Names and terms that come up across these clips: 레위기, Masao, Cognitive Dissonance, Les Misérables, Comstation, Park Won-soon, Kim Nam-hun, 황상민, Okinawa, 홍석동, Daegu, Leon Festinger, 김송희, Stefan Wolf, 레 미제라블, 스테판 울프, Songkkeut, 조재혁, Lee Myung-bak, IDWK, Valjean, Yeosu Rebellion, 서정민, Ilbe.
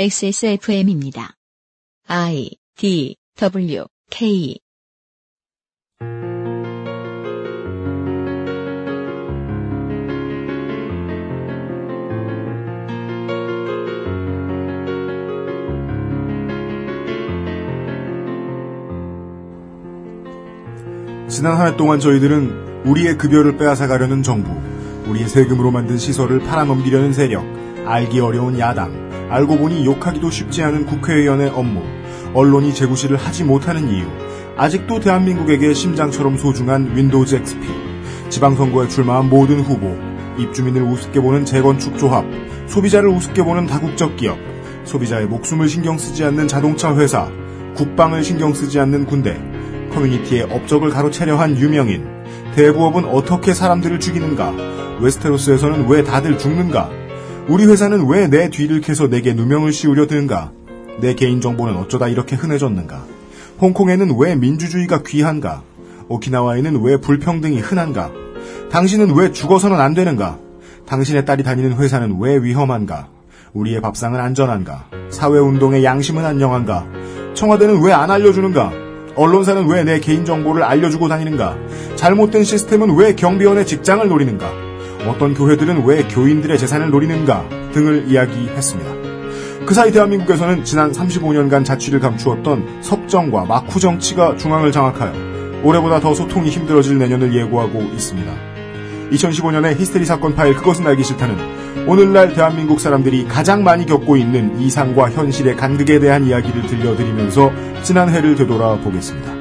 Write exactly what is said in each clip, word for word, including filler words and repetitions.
엑스에스에프엠입니다. I, D, W, K 지난 한 해 동안 저희들은 우리의 급여를 빼앗아가려는 정부, 우리의 세금으로 만든 시설을 팔아넘기려는 세력, 알기 어려운 야당, 알고 보니 욕하기도 쉽지 않은 국회의원의 업무, 언론이 제구시를 하지 못하는 이유, 아직도 대한민국에게 심장처럼 소중한 윈도우즈 엑스피, 지방선거에 출마한 모든 후보, 입주민을 우습게 보는 재건축 조합, 소비자를 우습게 보는 다국적 기업, 소비자의 목숨을 신경 쓰지 않는 자동차 회사, 국방을 신경 쓰지 않는 군대, 커뮤니티의 업적을 가로채려 한 유명인, 대부업은 어떻게 사람들을 죽이는가, 웨스테로스에서는 왜 다들 죽는가, 우리 회사는 왜 내 뒤를 캐서 내게 누명을 씌우려 드는가? 내 개인정보는 어쩌다 이렇게 흔해졌는가? 홍콩에는 왜 민주주의가 귀한가? 오키나와에는 왜 불평등이 흔한가? 당신은 왜 죽어서는 안 되는가? 당신의 딸이 다니는 회사는 왜 위험한가? 우리의 밥상은 안전한가? 사회운동의 양심은 안녕한가? 청와대는 왜 안 알려주는가? 언론사는 왜 내 개인정보를 알려주고 다니는가? 잘못된 시스템은 왜 경비원의 직장을 노리는가? 어떤 교회들은 왜 교인들의 재산을 노리는가 등을 이야기했습니다. 그 사이 대한민국에서는 지난 삼십오 년간 자취를 감추었던 섭정과 마쿠 정치가 중앙을 장악하여 올해보다 더 소통이 힘들어질 내년을 예고하고 있습니다. 이천십오 년의 히스테리 사건 파일 그것은 알기 싫다는 오늘날 대한민국 사람들이 가장 많이 겪고 있는 이상과 현실의 간극에 대한 이야기를 들려드리면서 지난해를 되돌아보겠습니다.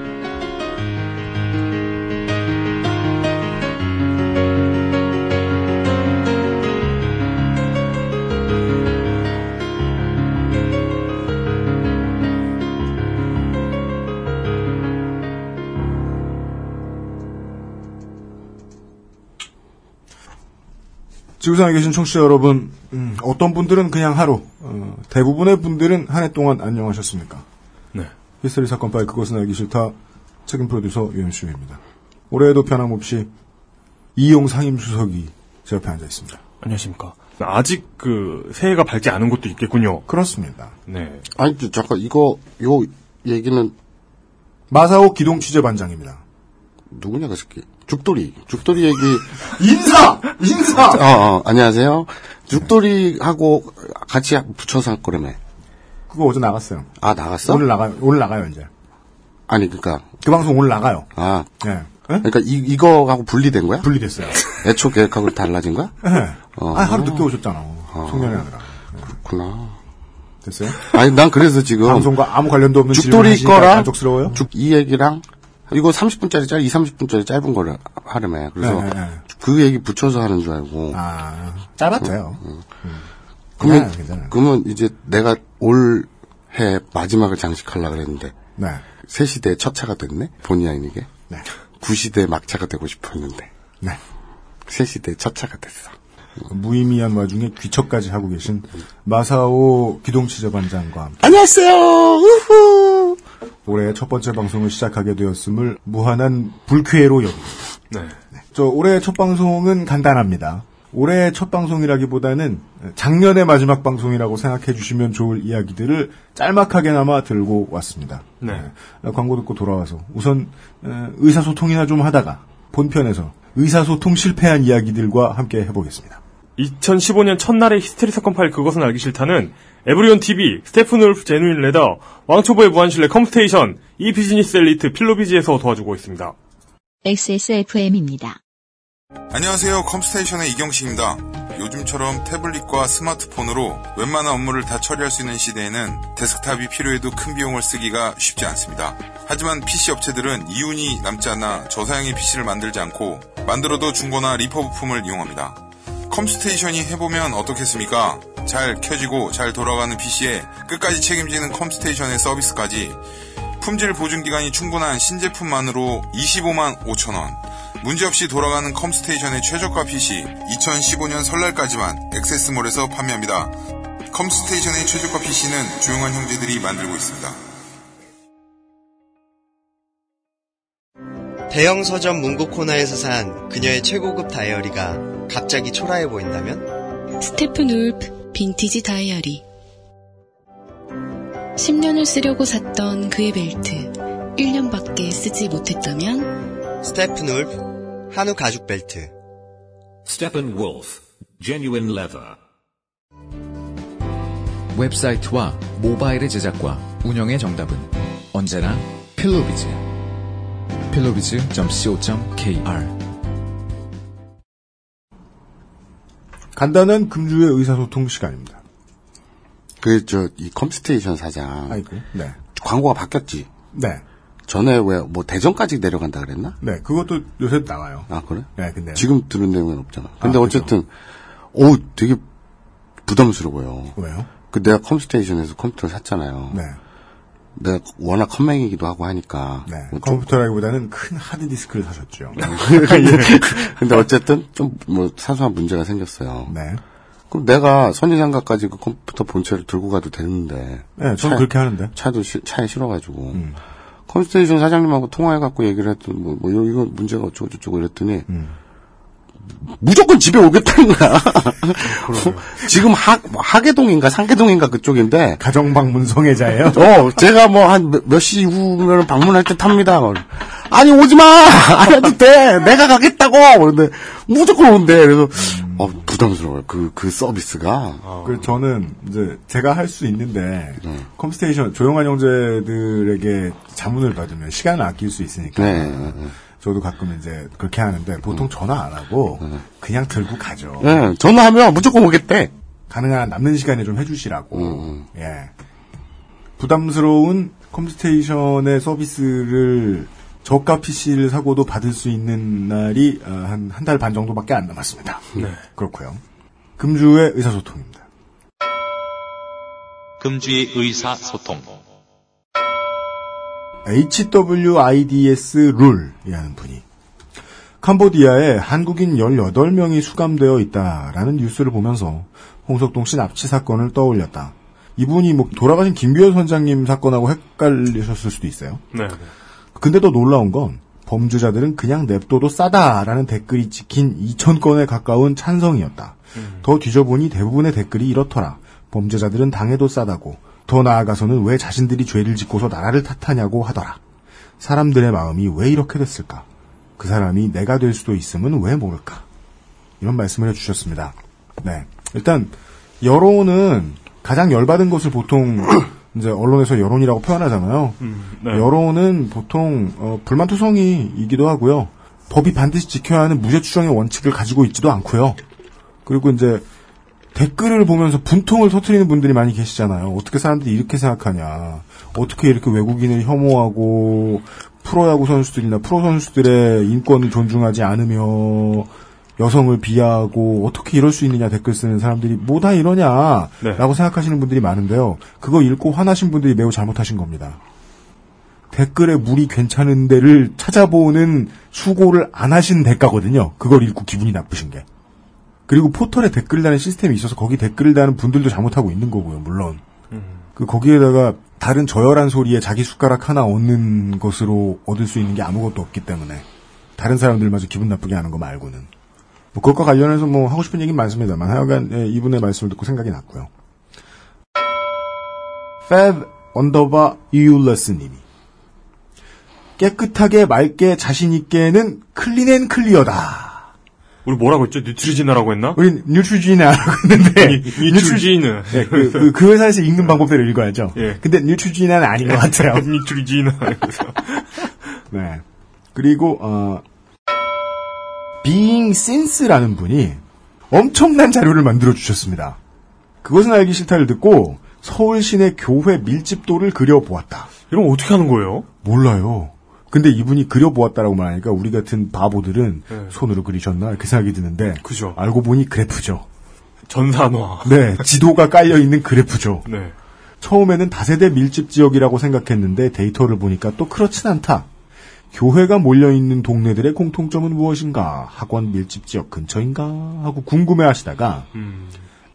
지구상에 계신 청취자 여러분, 음, 어떤 분들은 그냥 하루, 어, 대부분의 분들은 한 해 동안 안녕하셨습니까? 네. 히스테리 사건 파일 그것은 알기 싫다. 책임 프로듀서 유현수입니다. 올해에도 변함없이 이용 상임수석이 제 옆에 앉아 있습니다. 안녕하십니까. 아직 그 새해가 밝지 않은 것도 있겠군요. 그렇습니다. 네. 아니 잠깐 이거 요 얘기는 마사오 기동 취재 반장입니다. 누구냐 그 새끼. 죽돌이, 죽돌이 얘기. 인사! 인사! 어, 어, 안녕하세요. 죽돌이하고 같이 붙여서 할 거라며. 그거 어제 나갔어요. 아, 나갔어? 오늘 나가요, 오늘 나가요, 이제. 아니, 그니까. 그 방송 오늘 나가요. 아. 예. 네. 그니까, 이, 이거하고 분리된 거야? 분리됐어요. 애초 계획하고 달라진 거야? 예. 네. 어. 아, 하루 늦게 오셨잖아. 어. 송년회 하느라. 그렇구나. 됐어요? 아니, 난 그래서 지금. 방송과 아무 관련도 없는 죽돌이 거랑. 만족스러워요? 죽, 이 얘기랑. 이거 삼십 분짜리 짧, 이십, 삼십 분짜리 짧은 거를 하려며. 그래서 네, 네, 네. 그 얘기 붙여서 하는 줄 알고. 아, 짧았대요. 응, 응. 응. 그러면, 괜찮아요, 괜찮아요. 그러면 이제 내가 올해 마지막을 장식하려고 그랬는데. 네. 새 시대의 첫 차가 됐네? 본의 아니게. 네. 구시대의 막차가 되고 싶었는데. 네. 새 시대의 첫 차가 됐어. 무의미한 와중에 귀척까지 하고 계신 마사오 기동취재반장과 함께. 안녕하세요! 우후! 올해 첫 번째 방송을 시작하게 되었음을 무한한 불쾌로 여깁니다. 네. 네. 저 올해 첫 방송은 간단합니다. 올해 첫 방송이라기보다는 작년의 마지막 방송이라고 생각해 주시면 좋을 이야기들을 짤막하게나마 들고 왔습니다. 네. 네. 광고 듣고 돌아와서 우선 의사소통이나 좀 하다가 본편에서 의사소통 실패한 이야기들과 함께 해보겠습니다. 이천십오 년 첫날의 히스테리 사건 파일 그것은 알기 싫다는 에브리온 티비, 스테픈 울프 제누인 레더, 왕초보의 무한실내 컴스테이션, 이 비즈니스 엘리트 필로비즈에서 도와주고 있습니다. 엑스에스에프엠입니다. 안녕하세요. 컴스테이션의 이경식입니다. 요즘처럼 태블릿과 스마트폰으로 웬만한 업무를 다 처리할 수 있는 시대에는 데스크탑이 필요해도 큰 비용을 쓰기가 쉽지 않습니다. 하지만 피씨 업체들은 이윤이 남지 않아 저사양의 피씨를 만들지 않고 만들어도 중고나 리퍼 부품을 이용합니다. 컴스테이션이 해보면 어떻겠습니까? 잘 켜지고 잘 돌아가는 피씨에 끝까지 책임지는 컴스테이션의 서비스까지 품질 보증기간이 충분한 신제품만으로 이십오만 오천 원 문제없이 돌아가는 컴스테이션의 최저가 피씨 이천십오 년 설날까지만 액세스몰에서 판매합니다. 컴스테이션의 최저가 피씨는 조용한 형제들이 만들고 있습니다. 대형 서점 문구 코너에서 산 그녀의 최고급 다이어리가 갑자기 초라해 보인다면? 스테픈 울프 빈티지 다이어리 십 년을 쓰려고 샀던 그의 벨트, 일 년밖에 쓰지 못했다면 스테판 울프, 한우 가죽 벨트. Stefan Wolf, Genuine Leather. 웹사이트와 모바일의 제작과 운영의 정답은 언제나 필로비즈. 필로비즈 닷 씨오 닷 케이알. 간단한 금주의 의사소통 시간입니다. 그 저 이 컴스테이션 사장. 아이고. 네. 광고가 바뀌었지. 네. 전에 왜 뭐 대전까지 내려간다 그랬나? 네, 그것도 요새 나와요. 아 그래? 네, 근데 지금 들은 내용은 없잖아. 근데 아, 어쨌든 오 되게 부담스러워요. 왜요? 그 내가 컴스테이션에서 컴퓨터를 샀잖아요. 네. 내가 워낙 컴맹이기도 하고 하니까. 네. 뭐 컴퓨터라기보다는 큰 하드디스크를 사셨죠. 근데, 근데 어쨌든 좀 뭐 사소한 문제가 생겼어요. 네. 그럼 내가 선인상가까지 그 컴퓨터 본체를 들고 가도 되는데. 네, 저는 그렇게 하는데. 차도 시, 차에 실어가지고. 음. 컴스테이션 사장님하고 통화해갖고 얘기를 했더니, 뭐, 뭐, 이거 문제가 어쩌고저쩌고 이랬더니, 음. 무조건 집에 오겠다는 거야. 지금 하, 하계동인가 상계동인가 그쪽인데. 가정방문성애자예요? 어, 제가 뭐 한 몇 시 이후면 방문할 때 탑니다. 아니, 오지 마! 안 해도 돼! 내가 가겠다고! 그런데, 무조건 온대. 그래서, 음. 어, 부담스러워요. 그, 그 서비스가. 어. 그래서 저는, 이제, 제가 할 수 있는데, 음. 컴스테이션, 조용한 형제들에게 자문을 받으면 시간을 아낄 수 있으니까. 네. 음. 저도 가끔 이제 그렇게 하는데 보통 전화 안 하고 그냥 들고 가죠. 네, 전화하면 무조건 오겠대. 가능한 남는 시간에 좀 해주시라고. 음. 예, 부담스러운 컴스테이션의 서비스를 저가 피씨를 사고도 받을 수 있는 날이 한 한 달 반 정도밖에 안 남았습니다. 네, 그렇고요. 금주의 의사소통입니다. 금주의 의사소통. 에이치더블유아이디에스 룰이라는 분이 캄보디아에 한국인 열여덟 명이 수감되어 있다라는 뉴스를 보면서 홍석동 씨 납치 사건을 떠올렸다. 이분이 뭐 돌아가신 김규현 선장님 사건하고 헷갈리셨을 수도 있어요. 네. 근데 더 놀라운 건 범죄자들은 그냥 냅둬도 싸다라는 댓글이 찍힌 이천 건에 가까운 찬성이었다. 음. 더 뒤져보니 대부분의 댓글이 이렇더라. 범죄자들은 당해도 싸다고. 더 나아가서는 왜 자신들이 죄를 짓고서 나라를 탓하냐고 하더라. 사람들의 마음이 왜 이렇게 됐을까? 그 사람이 내가 될 수도 있음은 왜 모를까? 이런 말씀을 해주셨습니다. 네, 일단 여론은 가장 열받은 것을 보통 이제 언론에서 여론이라고 표현하잖아요. 음, 네. 여론은 보통 어, 불만투성이이기도 하고요. 법이 반드시 지켜야 하는 무죄추정의 원칙을 가지고 있지도 않고요. 그리고 이제 댓글을 보면서 분통을 터뜨리는 분들이 많이 계시잖아요. 어떻게 사람들이 이렇게 생각하냐. 어떻게 이렇게 외국인을 혐오하고 프로야구 선수들이나 프로 선수들의 인권을 존중하지 않으며 여성을 비하하고 어떻게 이럴 수 있느냐 댓글 쓰는 사람들이 뭐다 이러냐라고 네. 생각하시는 분들이 많은데요. 그거 읽고 화나신 분들이 매우 잘못하신 겁니다. 댓글에 물이 괜찮은 데를 찾아보는 수고를 안 하신 대가거든요. 그걸 읽고 기분이 나쁘신 게. 그리고 포털에 댓글을 다는 시스템이 있어서 거기 댓글을 다는 분들도 잘못하고 있는 거고요. 물론 음. 그 거기에다가 다른 저열한 소리에 자기 숟가락 하나 얻는 것으로 얻을 수 있는 게 아무것도 없기 때문에 다른 사람들마저 기분 나쁘게 하는 거 말고는 뭐 그것과 관련해서 뭐 하고 싶은 얘기는 많습니다만 하여간 예, 이분의 말씀을 듣고 생각이 났고요. Fab 언더바 이울러스님이 깨끗하게 맑게 자신 있게는 클린앤클리어다. 우리 뭐라고 했죠? 뉴트리지나라고 했나? 우리 뉴트리지나라고 했는데 뉴트리지나. 네, 그, 그, 그 회사에서 읽는 방법대로 읽어야죠. 예. 근데 뉴트리지나는 아닌 것 같아요. 뉴트리지나. 네. 그리고 어, Being Since라는 분이 엄청난 자료를 만들어 주셨습니다. 그것은 알기 싫다를 듣고 서울 시내 교회 밀집도를 그려보았다. 이건 어떻게 하는 거예요? 몰라요. 근데 이분이 그려보았다라고 말하니까 우리 같은 바보들은 네. 손으로 그리셨나 이렇게 생각이 드는데 그죠. 알고 보니 그래프죠. 전산화. 네. 지도가 깔려있는 그래프죠. 네. 처음에는 다세대 밀집지역이라고 생각했는데 데이터를 보니까 또 그렇진 않다. 교회가 몰려있는 동네들의 공통점은 무엇인가? 학원 밀집지역 근처인가? 하고 궁금해하시다가 음.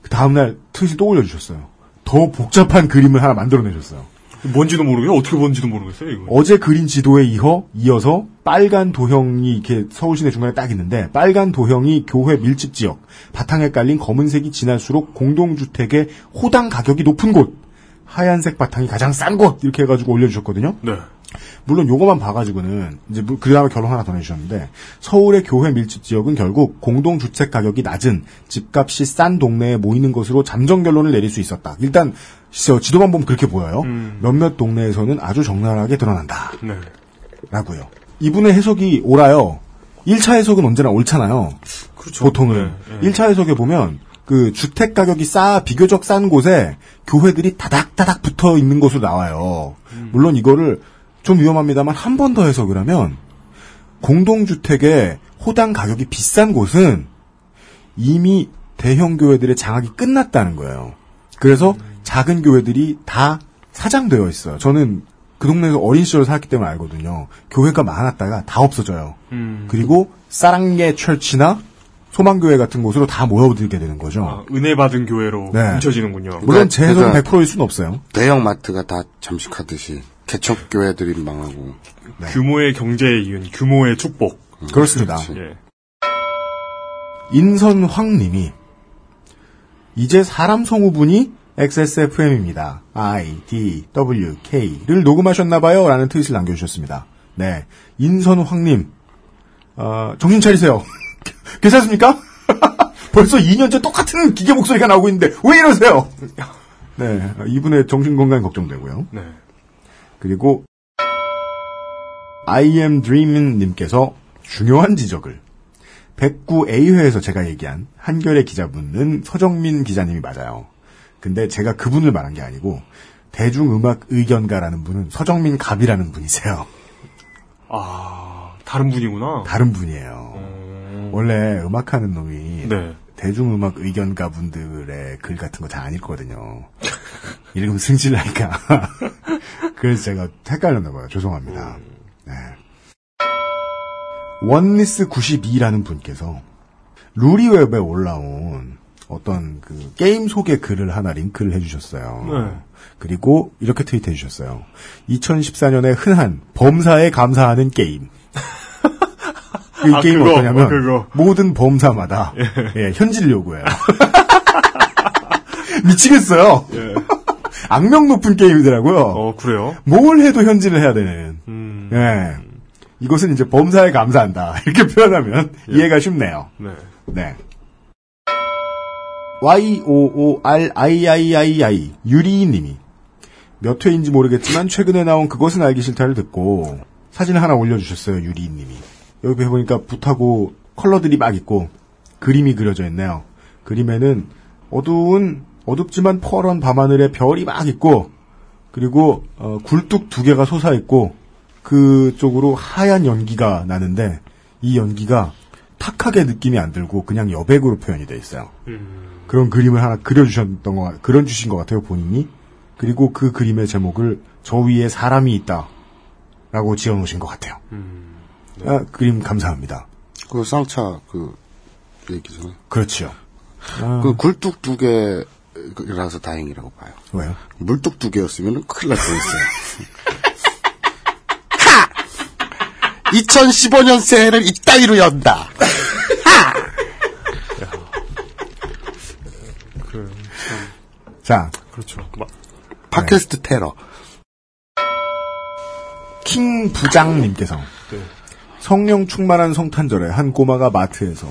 그 다음날 트윗을 또 올려주셨어요. 더 복잡한 그림을 하나 만들어내셨어요. 뭔지도 모르겠어요. 어떻게 보는지도 모르겠어요. 이거. 어제 그린 지도에 이어, 이어서 빨간 도형이 이렇게 서울시내 중간에 딱 있는데 빨간 도형이 교회 밀집지역, 바탕에 깔린 검은색이 진할수록 공동주택의 호당 가격이 높은 곳, 하얀색 바탕이 가장 싼 곳 이렇게 해가지고 올려주셨거든요. 네. 물론 요거만 봐가지고는 이제 그 다음에 결론 하나 더 내주셨는데 서울의 교회 밀집 지역은 결국 공동 주택 가격이 낮은 집값이 싼 동네에 모이는 것으로 잠정 결론을 내릴 수 있었다. 일단 지도만 보면 그렇게 보여요. 음. 몇몇 동네에서는 아주 적나라하게 드러난다. 네. 라고요. 이분의 해석이 옳아요. 일 차 해석은 언제나 옳잖아요. 그렇죠. 보통은 네, 네. 일 차 해석에 보면 그 주택 가격이 싸 비교적 싼 곳에 교회들이 다닥다닥 붙어 있는 것으로 나와요. 음. 물론 이거를 좀 위험합니다만 한 번 더 해석을 하면 공동주택의 호당 가격이 비싼 곳은 이미 대형 교회들의 장악이 끝났다는 거예요. 그래서 작은 교회들이 다 사장되어 있어요. 저는 그 동네에서 어린 시절 살았기 때문에 알거든요. 교회가 많았다가 다 없어져요. 음. 그리고 사랑의 철치나 소망교회 같은 곳으로 다 모여들게 되는 거죠. 아, 은혜 받은 교회로 네. 뭉쳐지는군요. 물론 그러니까, 제 해석은 그러니까 백 퍼센트일 수는 없어요. 대형마트가 다 잠식하듯이 개척교회들이 망하고. 네. 규모의 경제에 이은 규모의 축복. 음, 그렇습니다. 예. 인선황님이 이제 사람 성우분이 엑스에스에프엠입니다. 아이디더블유케이를 녹음하셨나봐요. 라는 트윗을 남겨주셨습니다. 네, 인선황님 어, 정신 차리세요. 괜찮습니까? 벌써 이 년째 똑같은 기계 목소리가 나오고 있는데 왜 이러세요? 네, 이분의 정신건강 걱정되고요. 네. 그리고 I am dreaming 님께서 중요한 지적을 백구 에이회에서 제가 얘기한 한겨레 기자분은 서정민 기자님이 맞아요. 근데 제가 그분을 말한 게 아니고 대중음악 의견가라는 분은 서정민 갑이라는 분이세요. 아, 다른 분이구나. 다른 분이에요. 음... 원래 음악하는 놈이 네. 대중음악 의견가 분들의 글 같은 거 잘 안 읽거든요. 읽으면 승질나니까. 그래서 제가 헷갈렸나 봐요. 죄송합니다. 네. 원리스 구십이라는 분께서 루리웹에 올라온 어떤 그 게임 소개 글을 하나 링크를 해주셨어요. 네. 그리고 이렇게 트윗해 주셨어요. 이천십사 년에 흔한 범사에 감사하는 게임. 이 아, 게임은 그거, 어떠냐면 그거. 모든 범사마다 예. 예, 현질 요구예요. 미치겠어요. 예. 악명 높은 게임이더라고요. 어, 그래요? 뭘 해도 현질을 해야 되는. 음... 예. 이것은 이제 범사에 감사한다. 이렇게 표현하면 예. 이해가 쉽네요. 네. 네. 와이 오 오 알 아이 아이 아이 아이 유리님이 몇 회인지 모르겠지만 최근에 나온 그것은 알기 싫다를 듣고 사진을 하나 올려주셨어요. 유리님이. 여기 해보니까 붓하고 컬러들이 막 있고 그림이 그려져 있네요. 그림에는 어두운 어둡지만 퍼런 밤하늘에 별이 막 있고 그리고 어, 굴뚝 두 개가 솟아있고 그쪽으로 하얀 연기가 나는데 이 연기가 탁하게 느낌이 안 들고 그냥 여백으로 표현이 돼 있어요. 음. 그런 그림을 하나 그려주셨던 거, 그려주신 것 같아요. 본인이. 그리고 그 그림의 제목을 저 위에 사람이 있다 라고 지어놓으신 것 같아요. 음. 네. 아, 그림 감사합니다. 그 쌍차 그 얘기죠. 그렇죠. 아. 그 굴뚝 두 개 라서 다행이라고 봐요. 왜요? 물뚝 두 개였으면 큰일 날 뻔했어요. 하! 이천십오 년 새해를 이따위로 연다. 하! 그, 참. 자, 그렇죠. 마, 팟캐스트 네. 테러. 킹 부장님께서 네. 성령 충만한 성탄절에 한 꼬마가 마트에서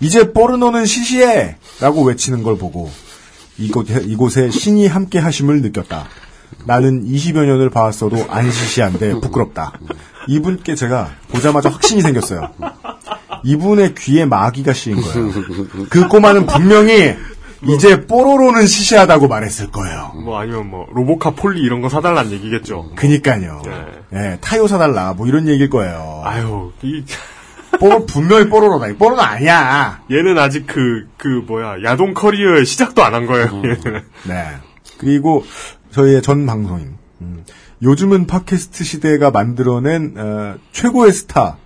이제 포르노는 시시해! 라고 외치는 걸 보고 이곳, 이곳에 신이 함께 하심을 느꼈다. 나는 이십여 년을 봐왔어도 안 시시한데 부끄럽다. 이분께 제가 보자마자 확신이 생겼어요. 이분의 귀에 마귀가 씌인 거예요. 그 꼬마는 분명히 이제 뽀로로는 시시하다고 말했을 거예요. 뭐 아니면 뭐 로보카 폴리 이런 거 사달라는 얘기겠죠. 그니까요. 예, 네. 네, 타요 사달라 뭐 이런 얘기일 거예요. 아유, 이... 뽀로, 분명히 뽀로로다. 뽀로로 아니야. 얘는 아직 그, 그, 뭐야, 야동 커리어의 시작도 안 한 거예요. 음. 네. 그리고 저희의 전 방송인. 음. 요즘은 팟캐스트 시대가 만들어낸, 어, 최고의 스타.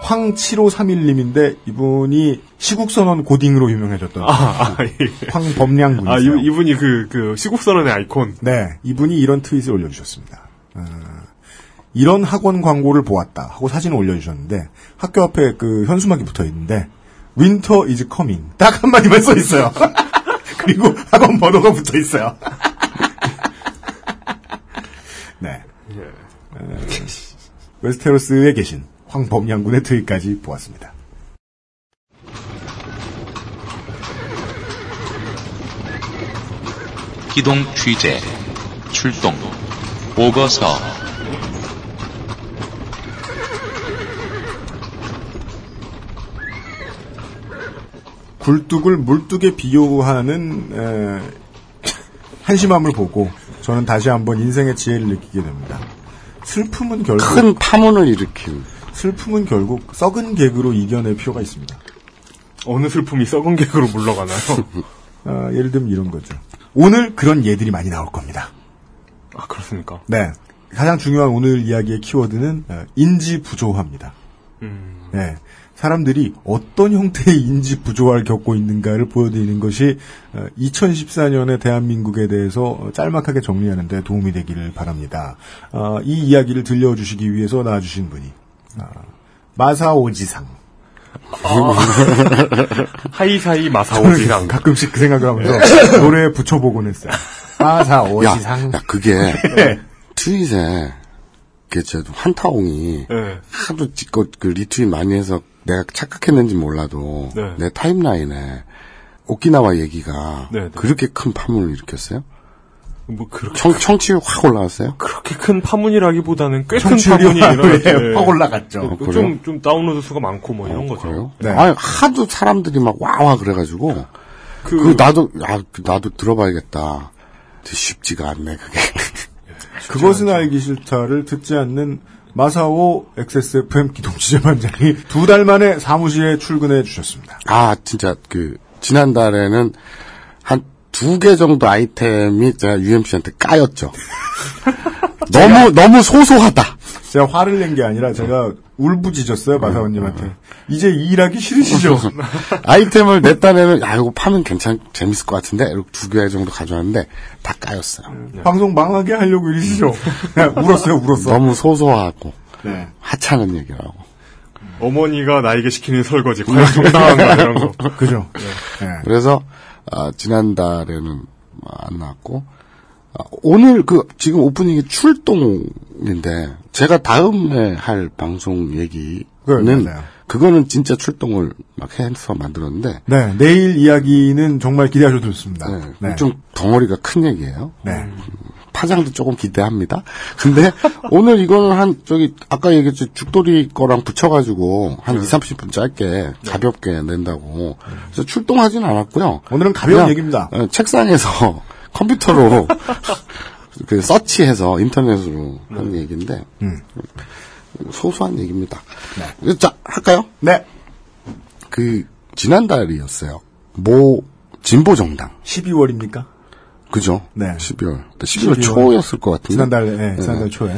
황칠오삼일님인데, 이분이 시국선언 고딩으로 유명해졌던. 아, 아, 예. 황범량 군. 아, 이, 이분이 그, 그, 시국선언의 아이콘. 네. 이분이 이런 트윗을 올려주셨습니다. 어. 이런 학원 광고를 보았다 하고 사진을 올려주셨는데 학교 앞에 그 현수막이 붙어있는데 Winter is coming 딱 한마디만 써있어요. 그리고 학원 번호가 붙어있어요. 예. 어, 웨스테로스에 계신 황범양군의 트윗까지 보았습니다. 기동 취재 출동 보고서. 굴뚝을 물뚝에 비교하는 에, 한심함을 보고 저는 다시 한번 인생의 지혜를 느끼게 됩니다. 슬픔은 결국 큰 파문을 일으킨. 슬픔은 결국 썩은 개그로 이겨낼 필요가 있습니다. 어느 슬픔이 썩은 개그로 물러가나요? 아, 예를 들면 이런 거죠. 오늘 그런 예들이 많이 나올 겁니다. 아, 그렇습니까? 네. 가장 중요한 오늘 이야기의 키워드는 인지 부조화입니다. 음... 네. 사람들이 어떤 형태의 인지 부조화를 겪고 있는가를 보여드리는 것이 이천십사 년의 대한민국에 대해서 짤막하게 정리하는 데 도움이 되기를 바랍니다. 이 이야기를 들려주시기 위해서 나와주신 분이 마사오지상. 아, 하이사이 마사오지상. 가끔씩 그 생각을 하면서 노래에 붙여보곤 했어요. 마사오지상. 야, 야, 그게 네. 트윗에 그 환타옹이 네. 하도 찍고 그 리트윗 많이 해서 내가 착각했는지 몰라도 네. 내 타임라인에 오키나와 얘기가 네, 네. 그렇게 큰 파문을 일으켰어요? 뭐 그렇게 청, 청취율 확 올라갔어요? 그렇게 큰 파문이라기보다는 꽤 큰 파문이 예, 확 올라갔죠. 좀 좀 어, 좀 다운로드 수가 많고 뭐 이런 어, 거죠. 네. 아니 하도 사람들이 막 와와 그래가지고 그, 그 나도 아 나도 들어봐야겠다. 쉽지가 않네 그게. 그것은 알기 싫다를 듣지 않는 마사오 엑스에스에프엠 기동취재반장이 두 달 만에 사무실에 출근해 주셨습니다. 아 진짜 그 지난달에는 한 두 개 정도 아이템이 제가 유엠씨한테 까였죠. 너무 너무 소소하다. 제가 화를 낸 게 아니라 제가 울부짖었어요 마사오님한테. 이제 일하기 싫으시죠? 아이템을 냈다 내면 야 이거 파면 괜찮 재밌을 것 같은데 이렇게 두 개 정도 가져왔는데 다 까였어요. 네. 방송 망하게 하려고 이러시죠? 울었어요, 울었어. 너무 소소하고 네. 하찮은 얘기를 하고. 어머니가 나에게 시키는 설거지 과연 정당한가 이런 거. 그죠? 네. 네. 그래서 아, 지난달에는 안 나왔고 아, 오늘 그 지금 오프닝이 출동인데 제가 다음에 할 방송 얘기는 네, 그거는 진짜 출동을 막 해서 만들었는데 네 내일 이야기는 정말 기대하셔도 좋습니다. 네, 네. 좀 덩어리가 큰 얘기예요. 네 파장도 조금 기대합니다. 근데 오늘 이거는 한 저기 아까 얘기했지 죽돌이 거랑 붙여가지고 한 네. 이삼십 분 짧게 가볍게 낸다고 그래서 출동하진 않았고요. 오늘은 가벼운 얘기입니다. 책상에서 컴퓨터로 그 서치해서 인터넷으로 네. 하는 얘기인데 음. 소소한 얘기입니다. 네. 자 할까요? 네. 그 지난달이었어요. 모 진보정당. 십이월입니까? 그죠? 네. 십이월. 십이월, 십이월 초였을 것 같은데. 지난달, 네, 지난달 네. 초에.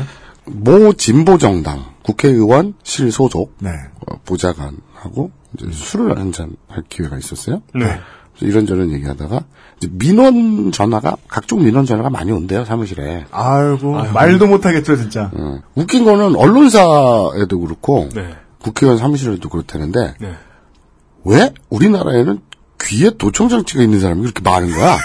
모 진보정당 국회의원 실소속 네. 어, 보좌관하고 이제 음. 술을 한잔 할 기회가 있었어요. 네. 이런저런 얘기하다가 이제 민원 전화가 각종 민원 전화가 많이 온대요 사무실에. 아이고, 아이고. 말도 못하겠죠 진짜. 어. 웃긴 거는 언론사에도 그렇고 네. 국회의원 사무실에도 그렇다는데 네. 왜 우리나라에는 귀에 도청장치가 있는 사람이 그렇게 많은 거야?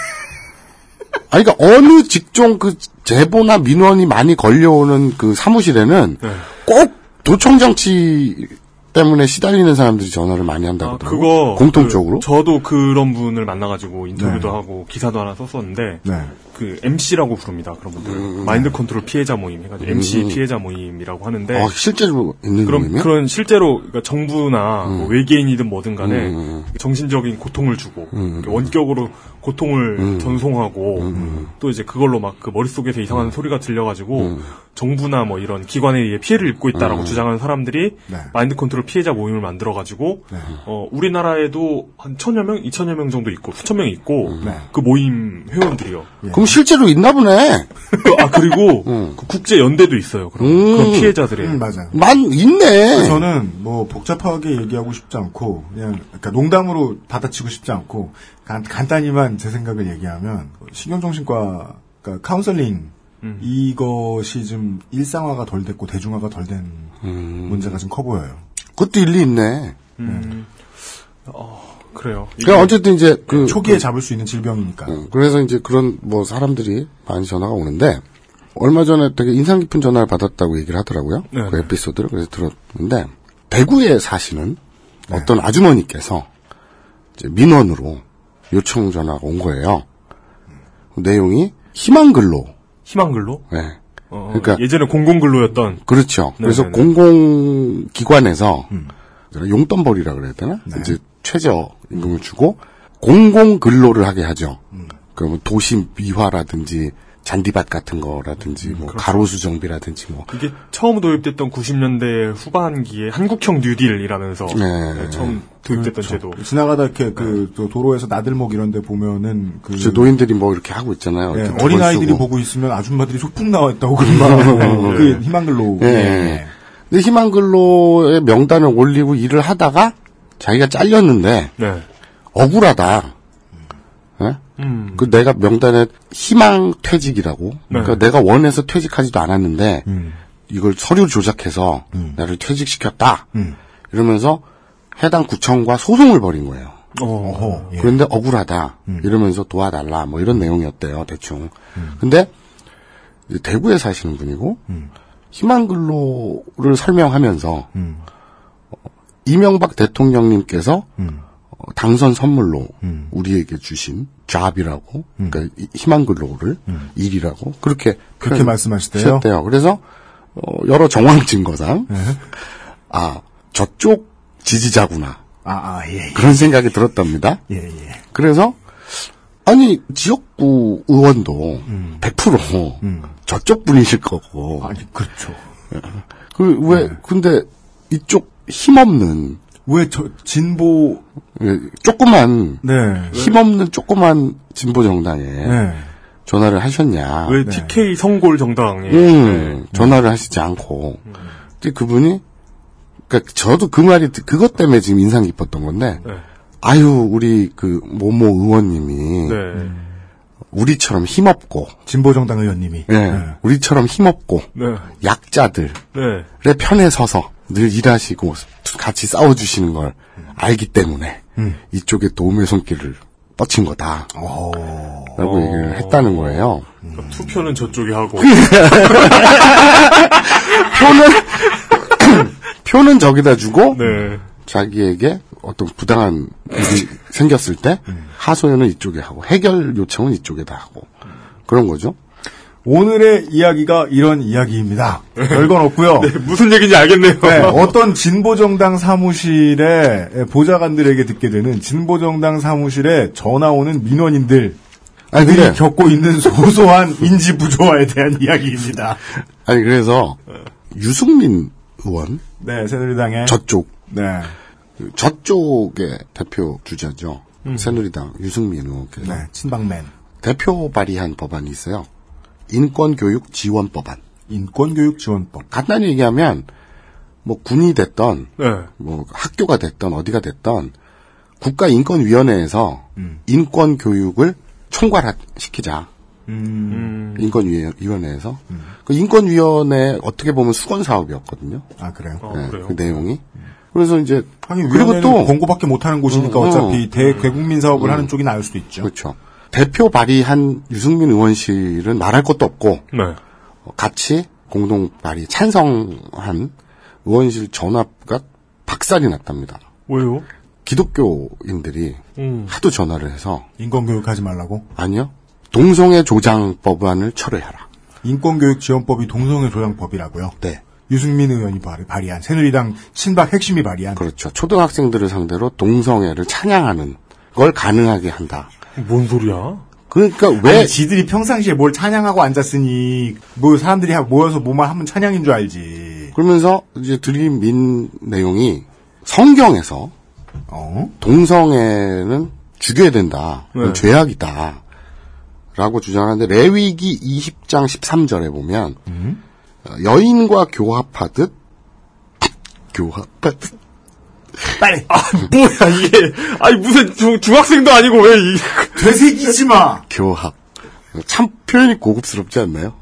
아니, 그니까, 어느 직종 그 제보나 민원이 많이 걸려오는 그 사무실에는 네. 꼭 도청장치 때문에 시달리는 사람들이 전화를 많이 한다고. 아, 그거. 공통적으로? 그, 저도 그런 분을 만나가지고 인터뷰도 네. 하고 기사도 하나 썼었는데, 네. 그 엠씨라고 부릅니다. 그런 분들. 음, 마인드 컨트롤 피해자 모임 해가지고 음. 엠씨 피해자 모임이라고 하는데. 아, 실제로 있는 그런, 모임이요? 그런 실제로 그러니까 정부나 음. 뭐 외계인이든 뭐든 간에 음. 정신적인 고통을 주고, 음. 원격으로 고통을 음. 전송하고, 음. 또 이제 그걸로 막 그 머릿속에서 이상한 음. 소리가 들려가지고, 음. 정부나 뭐 이런 기관에 의해 피해를 입고 있다라고 음. 주장하는 사람들이 네. 마인드 컨트롤 피해자 모임을 만들어가지고, 네. 어, 우리나라에도 한 천여 명, 이천여 명 정도 있고, 수천 명 있고, 음. 네. 그 모임 회원들이요. 예. 그럼 실제로 있나 보네. 그, 아, 그리고 음. 그 국제연대도 있어요. 그런, 음. 그런 피해자들이. 음, 맞아요. 많이 있네. 저는 뭐 복잡하게 얘기하고 싶지 않고, 그냥, 그러니까 농담으로 받아치고 싶지 않고, 간, 간단히만 제 생각을 얘기하면, 신경정신과, 그러니까 카운셀링, 음. 이것이 좀 일상화가 덜 됐고 대중화가 덜 된 음. 문제가 좀 커 보여요. 그것도 일리 있네. 음. 네. 어, 그래요. 그냥 어쨌든 이제 그 초기에 그, 잡을 수 있는 질병이니까. 음, 그래서 이제 그런 뭐 사람들이 많이 전화가 오는데 얼마 전에 되게 인상 깊은 전화를 받았다고 얘기를 하더라고요. 네네. 그 에피소드를. 그래서 들었는데 대구에 사시는 네. 어떤 아주머니께서 이제 민원으로 요청 전화가 온 거예요. 내용이 희망근로. 희망근로? 네. 어, 그러니까 예전에 공공근로였던. 그렇죠. 네네네. 그래서 공공기관에서 음. 용돈벌이라 그래야 되나? 네. 이제 최저임금을 주고 공공근로를 하게 하죠. 음. 그러면 도시 미화라든지 잔디밭 같은 거라든지 음, 뭐 그렇죠. 가로수 정비라든지 뭐 이게 처음 도입됐던 구십 년대 후반기에 한국형 뉴딜이라면서 네. 네, 처음 도입됐던 그렇죠. 제도. 지나가다 이렇게 그 도로에서 나들목 이런 데 보면은 그 그렇죠. 노인들이 뭐 이렇게 하고 있잖아요. 네. 어린 아이들이 쓰고. 보고 있으면 아줌마들이 속풍 나와 있다고 그런 말. 그 희망근로. 네. 네. 근데 희망근로의 명단을 올리고 일을 하다가 자기가 잘렸는데 네. 억울하다. 네? 음. 그 내가 명단에 희망 퇴직이라고. 네. 그러니까 내가 원해서 퇴직하지도 않았는데 음. 이걸 서류 조작해서 음. 나를 퇴직시켰다. 음. 이러면서 해당 구청과 소송을 벌인 거예요. 어허, 예. 그런데 억울하다. 음. 이러면서 도와달라. 뭐 이런 내용이었대요. 대충. 음. 근데 대구에 사시는 분이고 음. 희망근로를 설명하면서 음. 이명박 대통령님께서 음. 당선 선물로 음. 우리에게 주신 잡이라고, 음. 그러니까 희망근로를 음. 일이라고 그렇게 그렇게 말씀하시대요. 그래서 어, 여러 정황 증거상 네. 아 저쪽 지지자구나 아, 아, 예, 예. 그런 생각이 들었답니다. 예, 예. 그래서 아니 지역구 의원도 음. 백 퍼센트 음. 저쪽 분이실 거고. 아니 그렇죠. 그 왜 네. 근데 이쪽 힘없는 왜 저 진보 조그만 네. 힘없는 조그만 진보 정당에 네. 전화를 하셨냐? 왜 티케이 네. 성골 정당에 음, 네. 전화를 하시지 않고? 음. 근데 그분이 그러니까 저도 그 말이 그것 때문에 지금 인상 깊었던 건데 네. 아유 우리 그 모모 의원님이 네. 우리처럼 힘없고 진보 정당 의원님이 네. 네. 우리처럼 힘없고 네. 약자들의 네. 편에 서서. 늘 일하시고 같이 싸워주시는 걸 알기 때문에 음. 이쪽에 도움의 손길을 뻗친 거다 오. 라고 얘기를 했다는 거예요. 음. 투표는 저쪽이 하고 표는 표는 저기다 주고 네. 자기에게 어떤 부당한 일이 생겼을 때 음. 하소연은 이쪽에 하고 해결 요청은 이쪽에다 하고 그런 거죠. 오늘의 이야기가 이런 이야기입니다. 별건 없고요. 네, 무슨 얘기인지 알겠네요. 네, 어떤 진보정당 사무실에 보좌관들에게 듣게 되는 진보정당 사무실에 전화오는 민원인들이 그래. 겪고 있는 소소한 인지 부조화에 대한 이야기입니다. 아니 그래서 유승민 의원 네, 새누리당의 저쪽 네. 저쪽의 대표 주자죠. 음. 새누리당 유승민 의원께서 네, 친박맨 대표 발의한 법안이 있어요. 인권교육지원법안. 인권교육지원법. 간단히 얘기하면, 뭐, 군이 됐던, 네. 뭐, 학교가 됐던, 어디가 됐던, 국가인권위원회에서 음. 인권교육을 총괄시키자. 음. 인권위원회에서. 음. 그 인권위원회 어떻게 보면 수건사업이었거든요. 아, 그래요? 아, 네, 그래요? 그 내용이. 음. 그래서 이제. 아니, 그리고 또. 권고밖에 못하는 곳이니까 음, 어차피 음. 대외국민 사업을 음. 하는 쪽이 나을 수도 있죠. 그렇죠. 대표 발의한 유승민 의원실은 말할 것도 없고 네. 같이 공동 발의 찬성한 의원실 전화가 박살이 났답니다. 왜요? 기독교인들이 음. 하도 전화를 해서 인권교육하지 말라고? 아니요. 동성애 조장 법안을 철회하라. 인권교육지원법이 동성애 조장법이라고요? 네. 유승민 의원이 발의한 새누리당 친박 핵심이 발의한 그렇죠. 초등학생들을 상대로 동성애를 찬양하는 걸 가능하게 한다. 뭔 소리야? 그러니까 왜 아니, 지들이 평상시에 뭘 찬양하고 앉았으니 뭐 사람들이 모여서 뭐만 하면 찬양인 줄 알지. 그러면서 이제 들린 민 내용이 성경에서 어? 동성애는 죽여야 된다, 네. 죄악이다라고 주장하는데 레위기 이십 장 십삼 절에 보면 음? 여인과 교합하듯 교합하듯. 빨리. 아, 뭐야, 이게. 아니, 무슨 중, 중학생도 아니고 왜, 이. 되새기지 마! 교합. 참, 표현이 고급스럽지 않나요?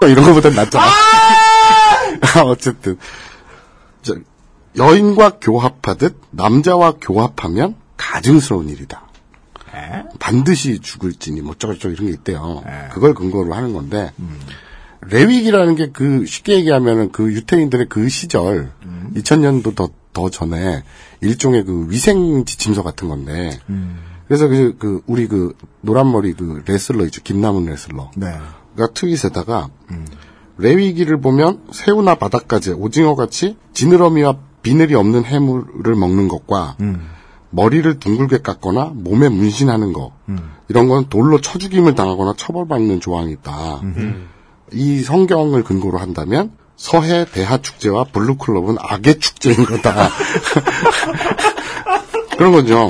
이런 거보단 낫잖아. 아! 어쨌든. 저, 여인과 교합하듯, 남자와 교합하면 가증스러운 일이다. 에? 반드시 죽을지니, 뭐, 어쩌고저쩌고 이런 게 있대요. 에. 그걸 근거로 하는 건데, 음. 레윅이라는 게 그 쉽게 얘기하면은 그 유태인들의 그 시절 음. 이천 년도 더, 더 전에 일종의 그 위생 지침서 같은 건데 음. 그래서 그, 그 우리 그 노란머리 그 레슬러 있죠 김남훈 레슬러가 네. 트윗에다가 음. 레위기를 보면 새우나 바닥까지 오징어같이 지느러미와 비늘이 없는 해물을 먹는 것과 음. 머리를 둥글게 깎거나 몸에 문신하는 것 음. 이런 건 돌로 쳐죽임을 당하거나 처벌받는 조항이 있다. 음. 이 성경을 근거로 한다면 서해 대하축제와 블루클럽은 악의 축제인 거다. 그런 거죠.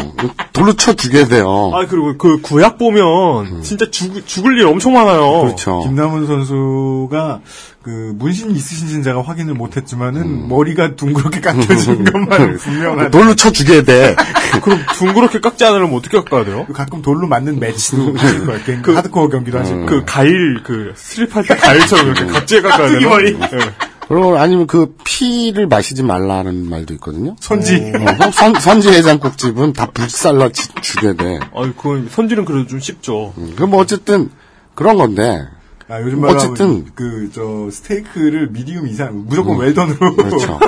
돌로 쳐 죽여야 돼요. 아, 그리고 그 구약 보면 음. 진짜 죽, 죽을 일 엄청 많아요. 그렇죠. 김남훈 선수가 그 문신이 있으신지는 제가 확인을 못했지만은 음. 머리가 둥그렇게 깎여진 것만 분명한. 돌로 쳐 죽여야 돼. 그럼 둥그렇게 깎지 않으려면 어떻게 깎아야 돼요? 가끔 돌로 맞는 매치도 하실 거예요. 그 하드코어 경기도 하실 거예요. 그 가일, 그 슬립할 때 가일처럼 이렇게 각지에 깎아야 돼요. 머리. 네. 그리고 아니면 그 피를 마시지 말라는 말도 있거든요. 선지. 어, 선, 선지 해장국집은 다 불살라 죽여야 돼. 아유, 그건 선지는 그래도 좀 쉽죠. 음, 그럼 뭐 어쨌든 그런 건데. 아, 요즘 말로 어쨌든 그 저 스테이크를 미디움 이상 무조건 음, 웰던으로. 그렇죠.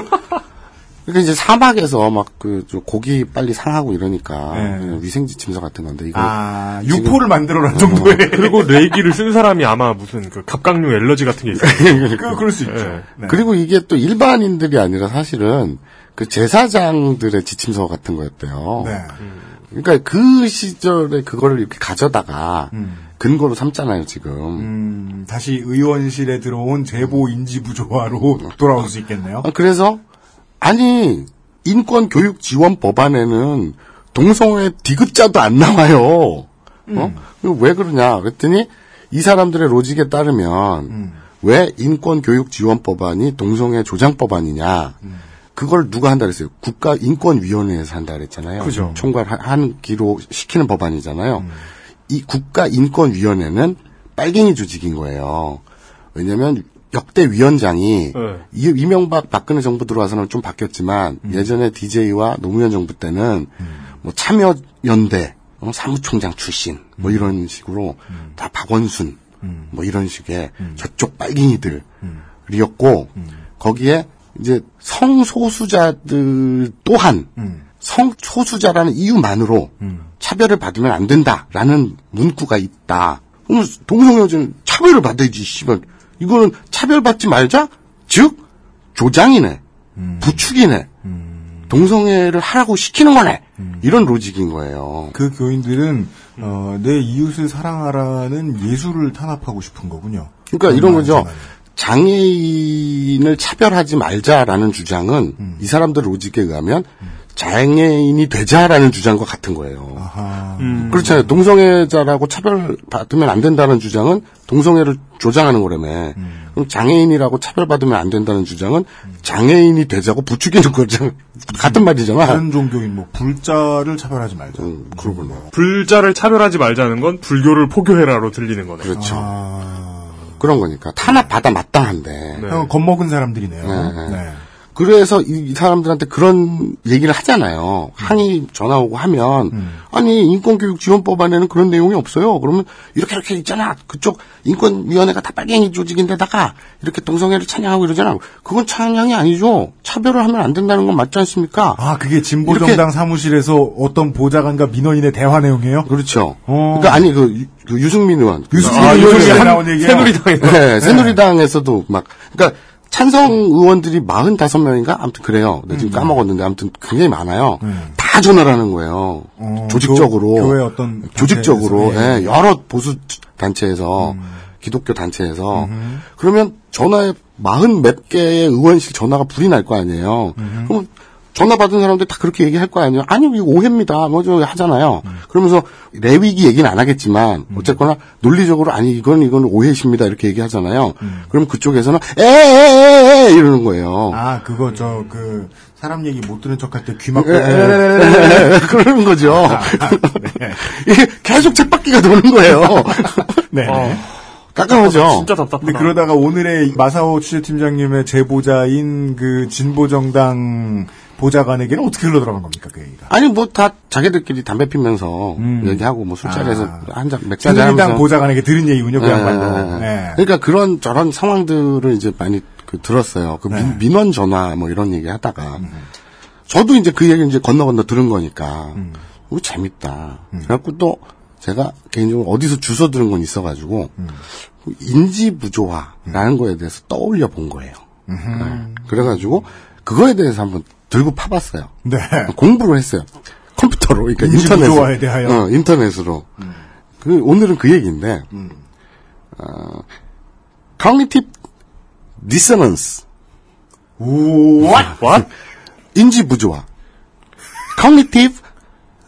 그러니까 이제 사막에서 막 그 고기 빨리 상하고 이러니까 네. 위생 지침서 같은 건데 이거 아, 육포를 만들어라 정도에 어. 그리고 레이기를 쓴 사람이 아마 무슨 그 갑각류 엘러지 같은 게 있어요. 그 그럴 수 있죠. 네. 네. 그리고 이게 또 일반인들이 아니라 사실은 그 제사장들의 지침서 같은 거였대요. 네. 그러니까 그 시절에 그거를 이렇게 가져다가 음. 근거로 삼잖아요, 지금. 음, 다시 의원실에 들어온 제보 인지 부조화로 돌아올 수 있겠네요. 아, 그래서 아니, 인권교육지원법안에는 동성애 디귿자도 안 나와요. 음. 어? 왜 그러냐? 그랬더니 이 사람들의 로직에 따르면 음. 왜 인권교육지원법안이 동성애 조장법안이냐. 음. 그걸 누가 한다 그랬어요? 국가인권위원회에서 한다 그랬잖아요. 그죠. 총괄하기로 시키는 법안이잖아요. 음. 이 국가인권위원회는 빨갱이 조직인 거예요. 왜냐면 역대 위원장이 네. 이명박 박근혜 정부 들어와서는 좀 바뀌었지만 음. 예전에 디제이와 노무현 정부 때는 음. 뭐 참여연대 사무총장 출신 음. 뭐 이런 식으로 음. 다 박원순 음. 뭐 이런 식의 음. 저쪽 빨갱이들이었고 음. 거기에 이제 성소수자들 또한 음. 성소수자라는 이유만으로 음. 차별을 받으면 안 된다라는 문구가 있다. 그럼 동성애자는 차별을 받아야지 씨발. 이거는 차별받지 말자? 즉 조장이네. 음. 부축이네. 음. 동성애를 하라고 시키는 거네. 음. 이런 로직인 거예요. 그 교인들은 음. 어, 내 이웃을 사랑하라는 예수를 탄압하고 싶은 거군요. 그러니까 이런 거죠. 하잖아요. 장애인을 차별하지 말자라는 주장은 음. 이 사람들 로직에 의하면 음. 장애인이 되자라는 주장과 같은 거예요. 아하. 음. 그렇잖아요. 동성애자라고 차별받으면 안 된다는 주장은 동성애를 조장하는 거라며. 음. 그럼 장애인이라고 차별받으면 안 된다는 주장은 장애인이 되자고 부추기는 거잖아. 같은 말이잖아. 다른 종교인 뭐 불자를 차별하지 말자. 음, 그러고 뭐. 불자를 차별하지 말자는 건 불교를 포교해라로 들리는 거네요. 그렇죠. 아. 그런 거니까 탄압받아 마땅한데. 네. 형 겁먹은 사람들이네요. 네. 네. 그래서 이 사람들한테 그런 얘기를 하잖아요. 항의 전화 오고 하면 음. 아니 인권교육지원법안에는 그런 내용이 없어요. 그러면 이렇게 이렇게 있잖아. 그쪽 인권위원회가 다 빨갱이 조직인데다가 이렇게 동성애를 찬양하고 이러잖아. 그건 찬양이 아니죠. 차별을 하면 안 된다는 건 맞지 않습니까? 아 그게 진보정당 사무실에서 어떤 보좌관과 민원인의 대화 내용이에요? 그렇죠. 어. 그러니까 아니 그, 그 유승민 의원. 유승민 아, 의원이 나온 얘기예요. 새누리당에서. 네, 새누리당에서도 막 그러니까. 찬성 의원들이 사십오 명인가? 아무튼 그래요. 네, 지금 음. 까먹었는데 아무튼 굉장히 많아요. 음. 다 전화를 하는 거예요. 어, 조직적으로. 교, 교회 어떤 조직적으로. 예, 예. 여러 보수 단체에서 음. 기독교 단체에서 음. 그러면 전화에 마흔 몇 개의 의원실 전화가 불이 날 거 아니에요. 음. 그럼 전화 받은 사람들 다 그렇게 얘기할 거 아니에요. 아니 이거 오해입니다. 뭐 저 하잖아요. 음. 그러면서 레위기 얘기는 안 하겠지만 음. 어쨌거나 논리적으로 아니 이건 이건 오해십니다. 이렇게 얘기하잖아요. 음. 그럼 그쪽에서는 에에에에 이러는 거예요. 아 그거 저 그 사람 얘기 못 들은 척할 때 귀 막고 그러는 거죠. 아, 아, 네. 이게 계속 쳇바퀴가 도는 거예요. 네. 어. 깜깜하죠. 진짜 답답하다. 근데 그러다가 오늘의 마사오 취재팀장님의 제보자인 그 진보정당 보좌관에게는 어떻게 흘러들어간 겁니까, 그 얘기가? 아니, 뭐, 다, 자기들끼리 담배 피면서, 음. 얘기하고, 뭐, 술자리에서 아. 한 잔, 맥주 잔. 새누리당 보좌관에게 들은 얘기군요, 그 양반도. 네. 네. 그러니까 그런, 저런 상황들을 이제 많이 그, 들었어요. 그 네. 민, 민원 전화, 뭐, 이런 얘기 하다가. 음. 저도 이제 그 얘기를 이제 건너 건너 들은 거니까. 음. 오, 재밌다. 음. 그래갖고 또, 제가 개인적으로 어디서 주워 들은 건 있어가지고, 음. 인지부조화라는 음. 거에 대해서 떠올려 본 거예요. 네. 그래가지고, 그거에 대해서 한번 들고 파봤어요. 네. 공부를 했어요. 컴퓨터로, 그러니까 인터넷으로. 인지부조화에 대하여. 어, 인터넷으로. 음. 그, 오늘은 그 얘기인데, 음. 어, Cognitive Dissonance. What? What? 인지부조화. Cognitive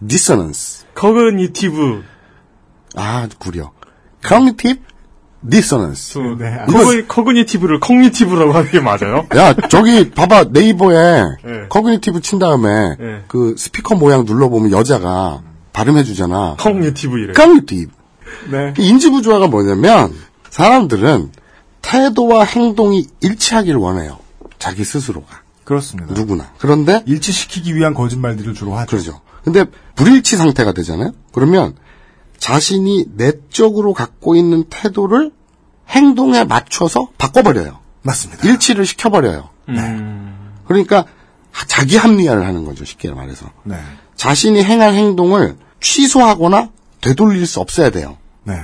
Dissonance. Cognitive. 아, 구려. Cognitive Dissonance. 네. 이건... Cognitive를 Cognitive라고 하는 게 맞아요? 야, 저기 봐봐, 네이버에 네. Cognitive 친 다음에 네. 그 스피커 모양 눌러보면 여자가 발음해주잖아. Cognitive 이래. Cognitive. 네. 인지부조화가 뭐냐면 사람들은 태도와 행동이 일치하기를 원해요. 자기 스스로가. 그렇습니다. 누구나. 그런데 일치시키기 위한 거짓말들을 주로 하죠. 그렇죠. 근데 불일치 상태가 되잖아요. 그러면 자신이 내적으로 갖고 있는 태도를 행동에 맞춰서 바꿔버려요. 맞습니다. 일치를 시켜버려요. 음. 네. 그러니까 자기 합리화를 하는 거죠. 쉽게 말해서. 네. 자신이 행한 행동을 취소하거나 되돌릴 수 없어야 돼요. 네.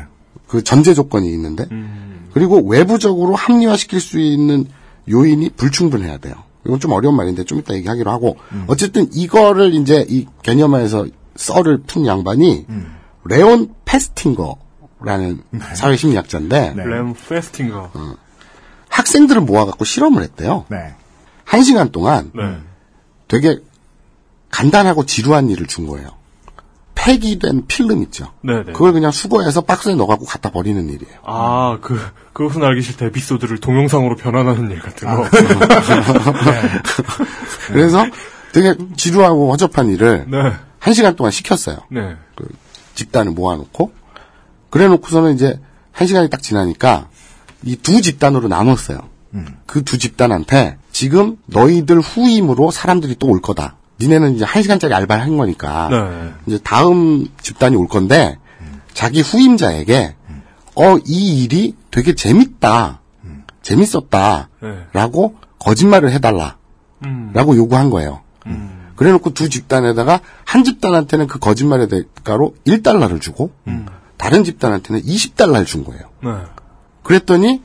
그 전제 조건이 있는데. 음. 그리고 외부적으로 합리화시킬 수 있는 요인이 불충분해야 돼요. 이건 좀 어려운 말인데 좀 이따 얘기하기로 하고. 음. 어쨌든 이거를 이제 이 개념화에서 썰을 푼 양반이 음. 레온 페스팅거라는 네. 사회심리학자인데 네. 레온 페스팅거 어, 학생들을 모아갖고 실험을 했대요. 네. 한 시간 동안 네. 되게 간단하고 지루한 일을 준 거예요. 폐기된 필름 있죠. 네네. 그걸 그냥 수거해서 박스에 넣어갖고 갖다 버리는 일이에요. 아, 그, 그것은 알기 싫다 에피소드를 동영상으로 변환하는 일 같은 거. 아. 네. 그래서 되게 지루하고 허접한 일을 네. 한 시간 동안 시켰어요. 네. 그 집단을 모아놓고. 그래놓고서는 이제 한 시간이 딱 지나니까 이 두 집단으로 나눴어요. 음. 그 두 집단한테 지금 너희들 후임으로 사람들이 또 올 거다. 니네는 이제 한 시간짜리 알바를 한 거니까, 네. 이제 다음 집단이 올 건데, 음. 자기 후임자에게, 음. 어, 이 일이 되게 재밌다, 음. 재밌었다, 네. 라고 거짓말을 해달라, 음. 라고 요구한 거예요. 음. 그래 놓고 두 집단에다가, 한 집단한테는 그 거짓말의 대가로 일 달러를 주고, 음. 다른 집단한테는 이십 달러를 준 거예요. 네. 그랬더니,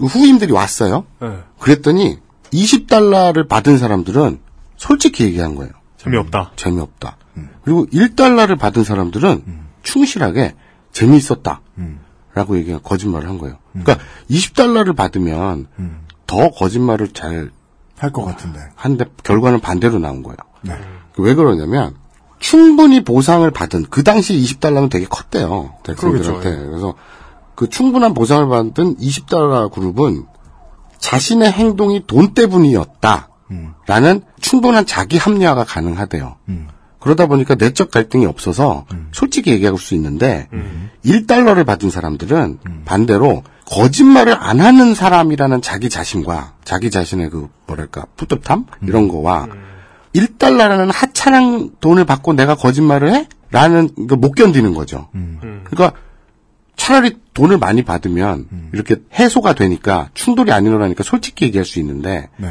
후임들이 왔어요. 네. 그랬더니, 이십 달러를 받은 사람들은, 솔직히 얘기한 거예요. 재미없다. 재미없다. 음. 그리고 일 달러를 받은 사람들은 음. 충실하게 재미있었다. 음. 라고 얘기한 거짓말을 한 거예요. 음. 그러니까 이십 달러를 받으면 음. 더 거짓말을 잘 할 것 같은데. 한데 결과는 반대로 나온 거예요. 네. 왜 그러냐면 충분히 보상을 받은 그 당시 이십 달러는 되게 컸대요. 대학생들한테. 그렇죠. 그래서 그 충분한 보상을 받은 이십 달러 그룹은 자신의 행동이 돈 때문이었다. 음. 라는 충분한 자기 합리화가 가능하대요. 음. 그러다 보니까 내적 갈등이 없어서 음. 솔직히 얘기할 수 있는데 음. 일 달러를 받은 사람들은 음. 반대로 거짓말을 안 하는 사람이라는 자기 자신과 자기 자신의 그 뭐랄까 뿌듯함 음. 이런 거와 음. 일 달러라는 하찮은 돈을 받고 내가 거짓말을 해? 라는 거 못 견디는 거죠. 음. 그러니까 차라리 돈을 많이 받으면 음. 이렇게 해소가 되니까 충돌이 안 일어나니까 솔직히 얘기할 수 있는데 네.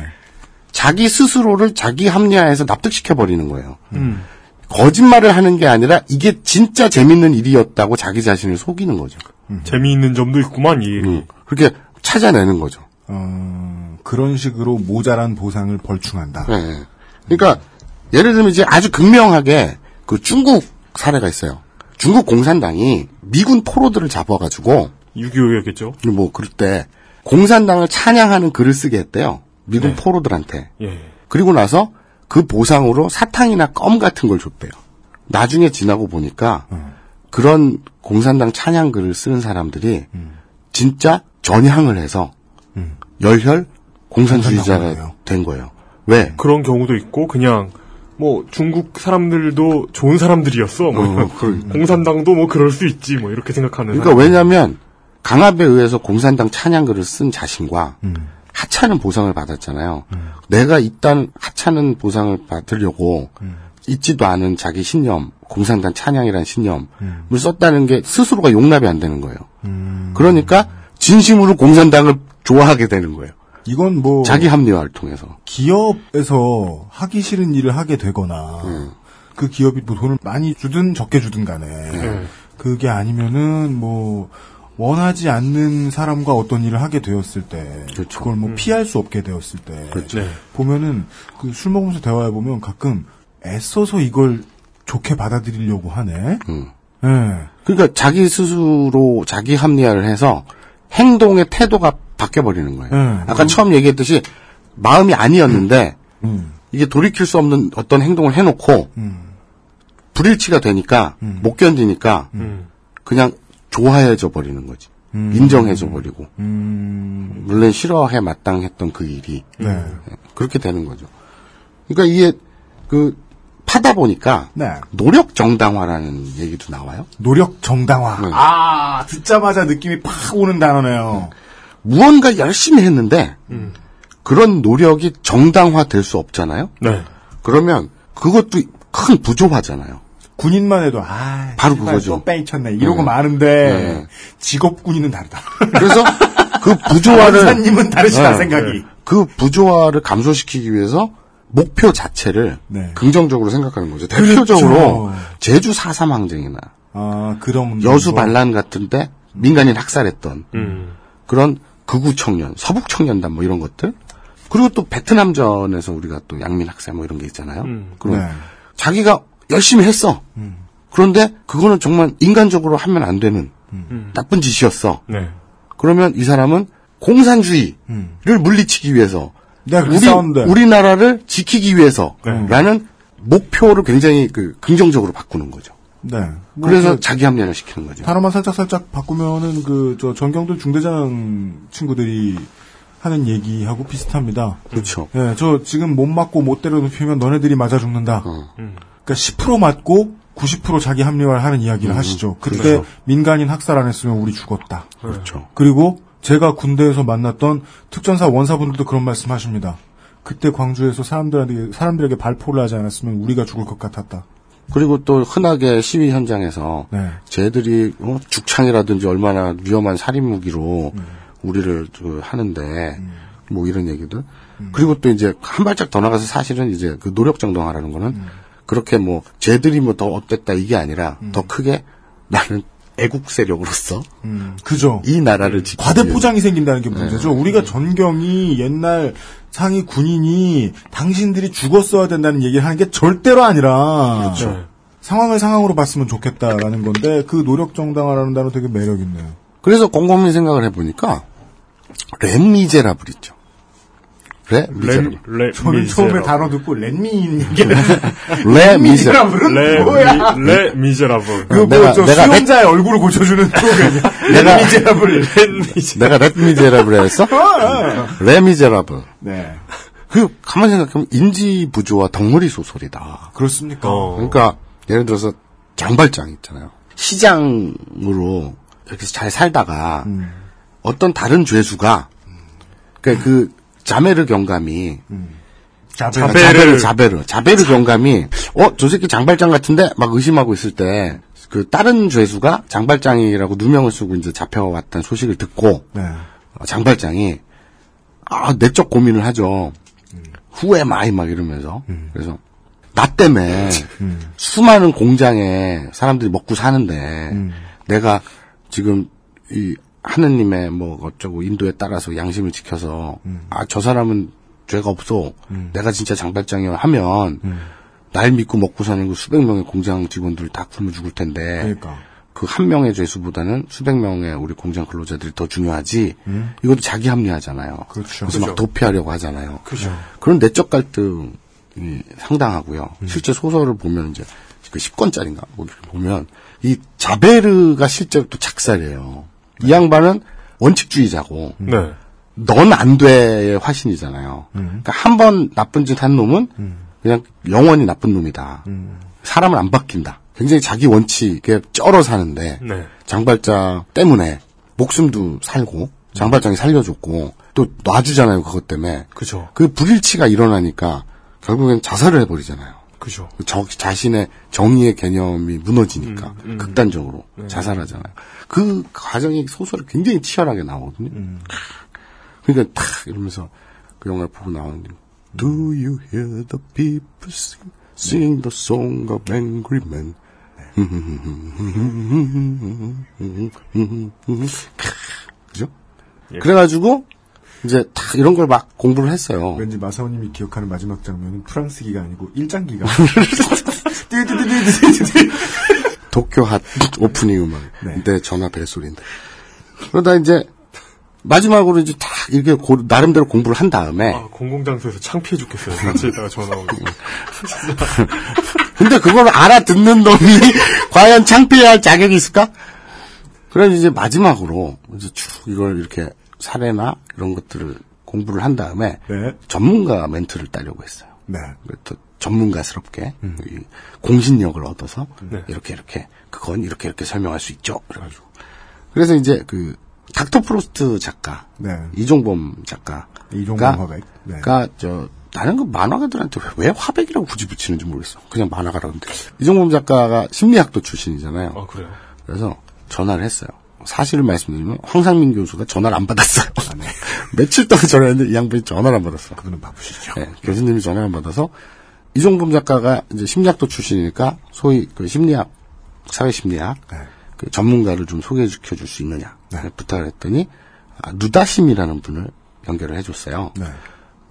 자기 스스로를 자기 합리화해서 납득시켜버리는 거예요. 음. 거짓말을 하는 게 아니라 이게 진짜 재밌는 일이었다고 자기 자신을 속이는 거죠. 음. 재미있는 점도 있구만. 이 음. 그렇게 찾아내는 거죠. 어, 그런 식으로 모자란 보상을 벌충한다. 네. 그러니까 음. 예를 들면 이제 아주 극명하게 그 중국 사례가 있어요. 중국 공산당이 미군 포로들을 잡아가지고 육이오였겠죠. 뭐 그럴 때 공산당을 찬양하는 글을 쓰게 했대요. 미군 네. 포로들한테. 예. 그리고 나서 그 보상으로 사탕이나 껌 같은 걸 줬대요. 나중에 지나고 보니까 음. 그런 공산당 찬양글을 쓰는 사람들이 음. 진짜 전향을 해서 음. 열혈 공산주의자가 된 거예요. 왜? 그런 경우도 있고 그냥 뭐 중국 사람들도 좋은 사람들이었어. 뭐 어, 공산당도 뭐 그럴 수 있지. 뭐 이렇게 생각하는. 그러니까 사람들. 왜냐하면 강압에 의해서 공산당 찬양글을 쓴 자신과 음. 하찮은 보상을 받았잖아요. 음. 내가 일단 하찮은 보상을 받으려고 음. 있지도 않은 자기 신념, 공산당 찬양이라는 신념을 음. 썼다는 게 스스로가 용납이 안 되는 거예요. 음. 그러니까 진심으로 공산당을 좋아하게 되는 거예요. 이건 뭐 자기 합리화를 통해서 기업에서 하기 싫은 일을 하게 되거나 음. 그 기업이 뭐 돈을 많이 주든 적게 주든 간에 음. 그게 아니면은 뭐 원하지 않는 사람과 어떤 일을 하게 되었을 때, 그렇죠. 그걸 뭐 음. 피할 수 없게 되었을 때, 그렇죠. 보면은 그 술 먹으면서 대화해 보면 가끔 애써서 이걸 좋게 받아들이려고 하네. 음. 네. 그러니까 자기 스스로 자기 합리화를 해서 행동의 태도가 바뀌어 버리는 거예요. 네. 아까 음. 처음 얘기했듯이 마음이 아니었는데 음. 음. 이게 돌이킬 수 없는 어떤 행동을 해놓고 음. 불일치가 되니까 음. 못 견디니까 음. 그냥 좋아해져 버리는 거지. 음. 인정해져 버리고. 음. 물론 싫어해 마땅했던 그 일이. 네. 그렇게 되는 거죠. 그러니까 이게, 그, 파다 보니까. 네. 노력 정당화라는 얘기도 나와요. 노력 정당화. 네. 아, 듣자마자 느낌이 팍 오는 단어네요. 네. 무언가 열심히 했는데, 음. 그런 노력이 정당화 될 수 없잖아요. 네. 그러면 그것도 큰 부조화잖아요. 군인만 해도 아 바로 그거죠. 뺑이 쳤네 이러고 네. 많은데 네. 직업 군인은 다르다. 그래서 그 부조화를 선생님은 다르시다 네. 생각이. 그 부조화를 감소시키기 위해서 목표 자체를 네. 긍정적으로 생각하는 거죠. 대표적으로 그렇죠. 제주 사삼 항쟁이나 아, 그런 여수 반란 같은데 민간인 학살했던 음. 그런 극우 청년, 서북 청년단 뭐 이런 것들. 그리고 또 베트남전에서 우리가 또 양민 학살 뭐 이런 게 있잖아요. 음. 그럼 네. 자기가 열심히 했어. 음. 그런데 그거는 정말 인간적으로 하면 안 되는 음. 나쁜 짓이었어. 네. 그러면 이 사람은 공산주의를 음. 물리치기 위해서 네, 우리, 우리나라를 지키기 위해서라는 네. 목표를 굉장히 그 긍정적으로 바꾸는 거죠. 네. 뭐 그래서 그, 자기 합리화를 시키는 거죠. 단어만 살짝살짝 바꾸면은 그 저 전경도 중대장 친구들이 하는 얘기하고 비슷합니다. 그렇죠. 예, 네, 저 지금 못 맞고 못 때려 눕히면 너네들이 맞아 죽는다. 어. 음. 그러니까 십 퍼센트 맞고 구십 퍼센트 자기 합리화를 하는 이야기를 음, 하시죠. 그때 그렇죠. 민간인 학살 안 했으면 우리 죽었다. 그렇죠. 그리고 제가 군대에서 만났던 특전사 원사분들도 그런 말씀 하십니다. 그때 광주에서 사람들에게, 사람들에게 발포를 하지 않았으면 우리가 죽을 것 같았다. 그리고 또 흔하게 시위 현장에서 네. 쟤들이 어, 죽창이라든지 얼마나 위험한 살인무기로 음. 우리를 하는데 음. 뭐 이런 얘기들. 음. 그리고 또 이제 한 발짝 더 나가서 사실은 이제 그 노력 정당화라는 거는 음. 그렇게 뭐 쟤들이 뭐 더 어땠다 이게 아니라 음. 더 크게 나는 애국 세력으로서 음. 그죠 이 나라를 지키는 과대포장이 생긴다는 게 문제죠. 네. 우리가 전경이 옛날 상위 군인이 당신들이 죽었어야 된다는 얘기를 하는 게 절대로 아니라 그렇죠. 네. 상황을 상황으로 봤으면 좋겠다라는 건데 그 노력 정당화라는 단어 되게 매력 있네요. 그래서 곰곰이 생각을 해보니까 레 미제라블 있죠. 레 미제라블. 레, 저는 미제라블. 처음에 단어 듣고 렛미인 얘기를 레 미제라블은 레, 뭐야? 레 미제라블. 그거 뭐 저 수용자의 렛... 얼굴을 고쳐주는 프로그램이야. 레 미제라블. 레 미제라블. 내가 레 미제라블 했어? 레 미제라블. 네. 그 가만히 생각하면 인지 부조와 덩어리 소설이다. 그렇습니까? 어. 그러니까 예를 들어서 장발장 있잖아요. 시장으로 이렇게 잘 살다가 음. 어떤 다른 죄수가 그러니까 그 자베르 경감이 음. 자베르 자베르 자베르, 자베르 경감이 어 저 새끼 장발장 같은데 막 의심하고 있을 때 그 다른 죄수가 장발장이라고 누명을 쓰고 이제 잡혀왔다는 소식을 듣고 네. 장발장이 아 내적 고민을 하죠. 음. 후회 많이 막 이러면서 음. 그래서 나 때문에 음. 수많은 공장에 사람들이 먹고 사는데 음. 내가 지금 이 하느님의 뭐 어쩌고 인도에 따라서 양심을 지켜서 음. 아, 저 사람은 죄가 없어. 음. 내가 진짜 장발장이야 하면 음. 날 믿고 먹고 사는 그 수백 명의 공장 직원들을 다 굶어 죽을 텐데 그러니까. 그 한 명의 죄수보다는 수백 명의 우리 공장 근로자들이 더 중요하지. 음. 이것도 자기 합리화잖아요. 그렇죠. 그래서 막 도피하려고 하잖아요. 그렇죠. 그런 내적 갈등이 상당하고요. 음. 실제 소설을 보면 이제 그 십 권짜리인가 보면 이 자베르가 실제로 또 작살이에요. 네. 이 양반은 원칙주의자고 네. 넌 안 돼의 화신이잖아요. 음. 그러니까 한 번 나쁜 짓 한 놈은 음. 그냥 영원히 나쁜 놈이다. 음. 사람을 안 바뀐다. 굉장히 자기 원칙에 쩔어 사는데 네. 장발장 때문에 목숨도 살고 장발장이 살려줬고 또 놔주잖아요. 그것 때문에. 그죠. 그 불일치가 일어나니까 결국엔 자살을 해버리잖아요. 그죠. 저, 자신의 정의의 개념이 무너지니까 음, 음. 극단적으로 네. 자살하잖아요. 그 과정이 소설이 굉장히 치열하게 나오거든요. 음. 그러니까 탁 이러면서 그 영화를 보고 나오는 Do you hear the people sing, sing the song of angry men? 그죠? 예. 그래가지고 이제 탁 이런 걸 막 공부를 했어요. 왠지 마사오님이 기억하는 마지막 장면은 프랑스기가 아니고 일장기가 도쿄 핫 오프닝 음악. 네. 내 전화 벨소리인데. 그러다 이제 마지막으로 이제 탁 이렇게 고, 나름대로 공부를 한 다음에 아, 공공장소에서 창피해 죽겠어요. 같이 있다가 전화 오고. 근데 그걸 알아듣는 놈이 과연 창피할 자격이 있을까? 그래서 이제 마지막으로 이제 쭉 이걸 이렇게 사례나 이런 것들을 공부를 한 다음에 네. 전문가 멘트를 따려고 했어요. 네. 전문가스럽게 음. 공신력을 얻어서 네. 이렇게 이렇게 그건 이렇게 이렇게 설명할 수 있죠. 그래가지고 그래서 이제 그 닥터 프로스트 작가, 네. 이종범 작가가 이종범 화백. 네. 저 나는 그 만화가들한테 왜, 왜 화백이라고 굳이 붙이는지 모르겠어. 그냥 만화가라고 그러는데 이종범 작가가 심리학도 출신이잖아요. 아 그래요. 그래서 전화를 했어요. 사실을 말씀드리면 황상민 교수가 전화를 안 받았어요. 아, 네. 며칠 동안 전화했는데 이 양반이 전화를 안 받았어. 그분은 바쁘시죠. 네, 교수님이 전화를 안 받아서 이종범 작가가 이제 심리학도 출신이니까 소위 그 심리학, 사회심리학 네. 그 전문가를 좀 소개시켜줄 수 있느냐 네. 부탁을 했더니 아, 누다심이라는 분을 연결을 해줬어요. 네.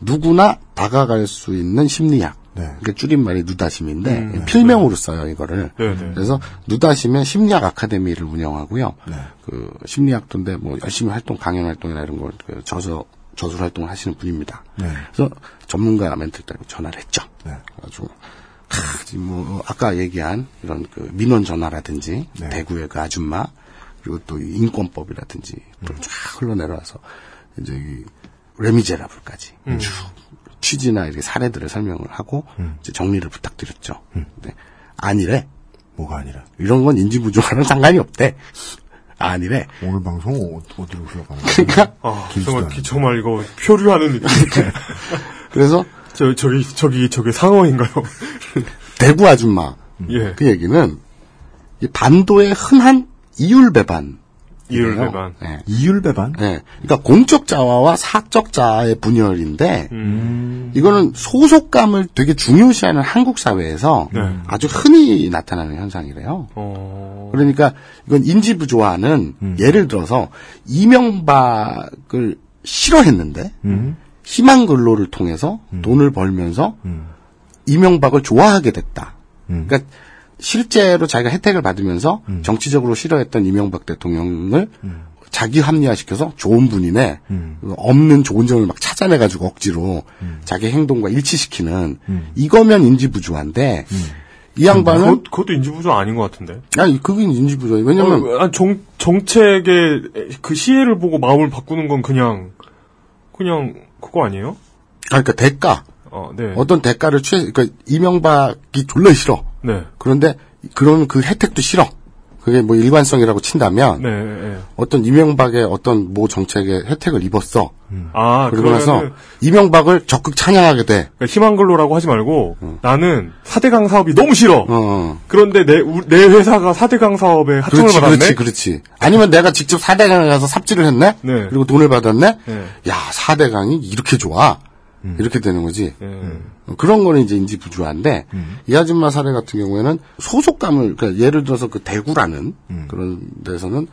누구나 다가갈 수 있는 심리학. 네. 그 줄임말이 누다심인데 음, 네. 필명으로 써요 이거를. 네, 네. 그래서 누다심의 심리학 아카데미를 운영하고요. 네. 그 심리학도인데 뭐 열심히 활동, 강연 활동이나 이런 걸 저서 저술 활동을 하시는 분입니다. 네. 그래서 전문가 멘트를 따고 전화를 했죠. 네. 아주 하, 뭐 아까 얘기한 이런 그 민원 전화라든지 네. 대구의 그 아줌마 그리고 또 인권법이라든지 또 쫙 음. 흘러내려와서 이제 이 레미제라블까지 음. 쭉. 취지나 이렇게 사례들을 설명을 하고 음. 이제 정리를 부탁드렸죠. 음. 근데 아니래. 뭐가 아니라? 이런 건 인지부조와는 상관이 없대. 아니래. 오늘 방송 어디로 흘러가는 거야? 그러니까 아, 정말 정말 이거 표류하는 느낌. 그래서 저 저기 저기 저게 상어인가요? 대구 아줌마. 음. 예. 그 얘기는 이 반도의 흔한 이율배반. 이율배반. 네. 이율배반? 네. 그러니까 공적 자아와 사적 자아의 분열인데, 음. 이거는 소속감을 되게 중요시하는 한국 사회에서 네. 아주 흔히 나타나는 현상이래요. 어... 그러니까 이건 인지부조화는 음. 예를 들어서 이명박을 싫어했는데, 음. 희망근로를 통해서 음. 돈을 벌면서 음. 이명박을 좋아하게 됐다. 음. 그러니까 실제로 자기가 혜택을 받으면서 음. 정치적으로 싫어했던 이명박 대통령을 음. 자기 합리화시켜서 좋은 분이네 음. 없는 좋은 점을 막 찾아내가지고 억지로 음. 자기 행동과 일치시키는 음. 이거면 인지부조화인데 음. 이 양반은 그것, 그것도 인지부조 아닌 것 같은데 아니 그게 인지부조예요. 왜냐면 어, 정 정책의 그 시혜를 보고 마음을 바꾸는 건 그냥 그냥 그거 아니에요? 아 그러니까 대가 어, 네. 어떤 대가를 취해 그러니까 이명박이 졸라 싫어. 네. 그런데 그런 그 혜택도 싫어. 그게 뭐 일관성이라고 친다면 네, 네. 어떤 이명박의 어떤 모 정책의 혜택을 입었어. 음. 아, 그러고 나서 이명박을 적극 찬양하게 돼. 그러니까 희망근로라고 하지 말고 음. 나는 사대강 사업이 너무 싫어. 어. 그런데 내, 내 회사가 사대강 사업에 하청을 그렇지, 받았네. 그렇지, 그렇지. 아니면 내가 직접 사대강에 가서 삽질을 했네. 네. 그리고 돈을 받았네. 네. 야, 사대강이 이렇게 좋아. 이렇게 되는 거지. 음. 그런 거는 이제 인지부조화인데 음. 이 아줌마 사례 같은 경우에는 소속감을 그러니까 예를 들어서 그 대구라는 음. 그런 데서는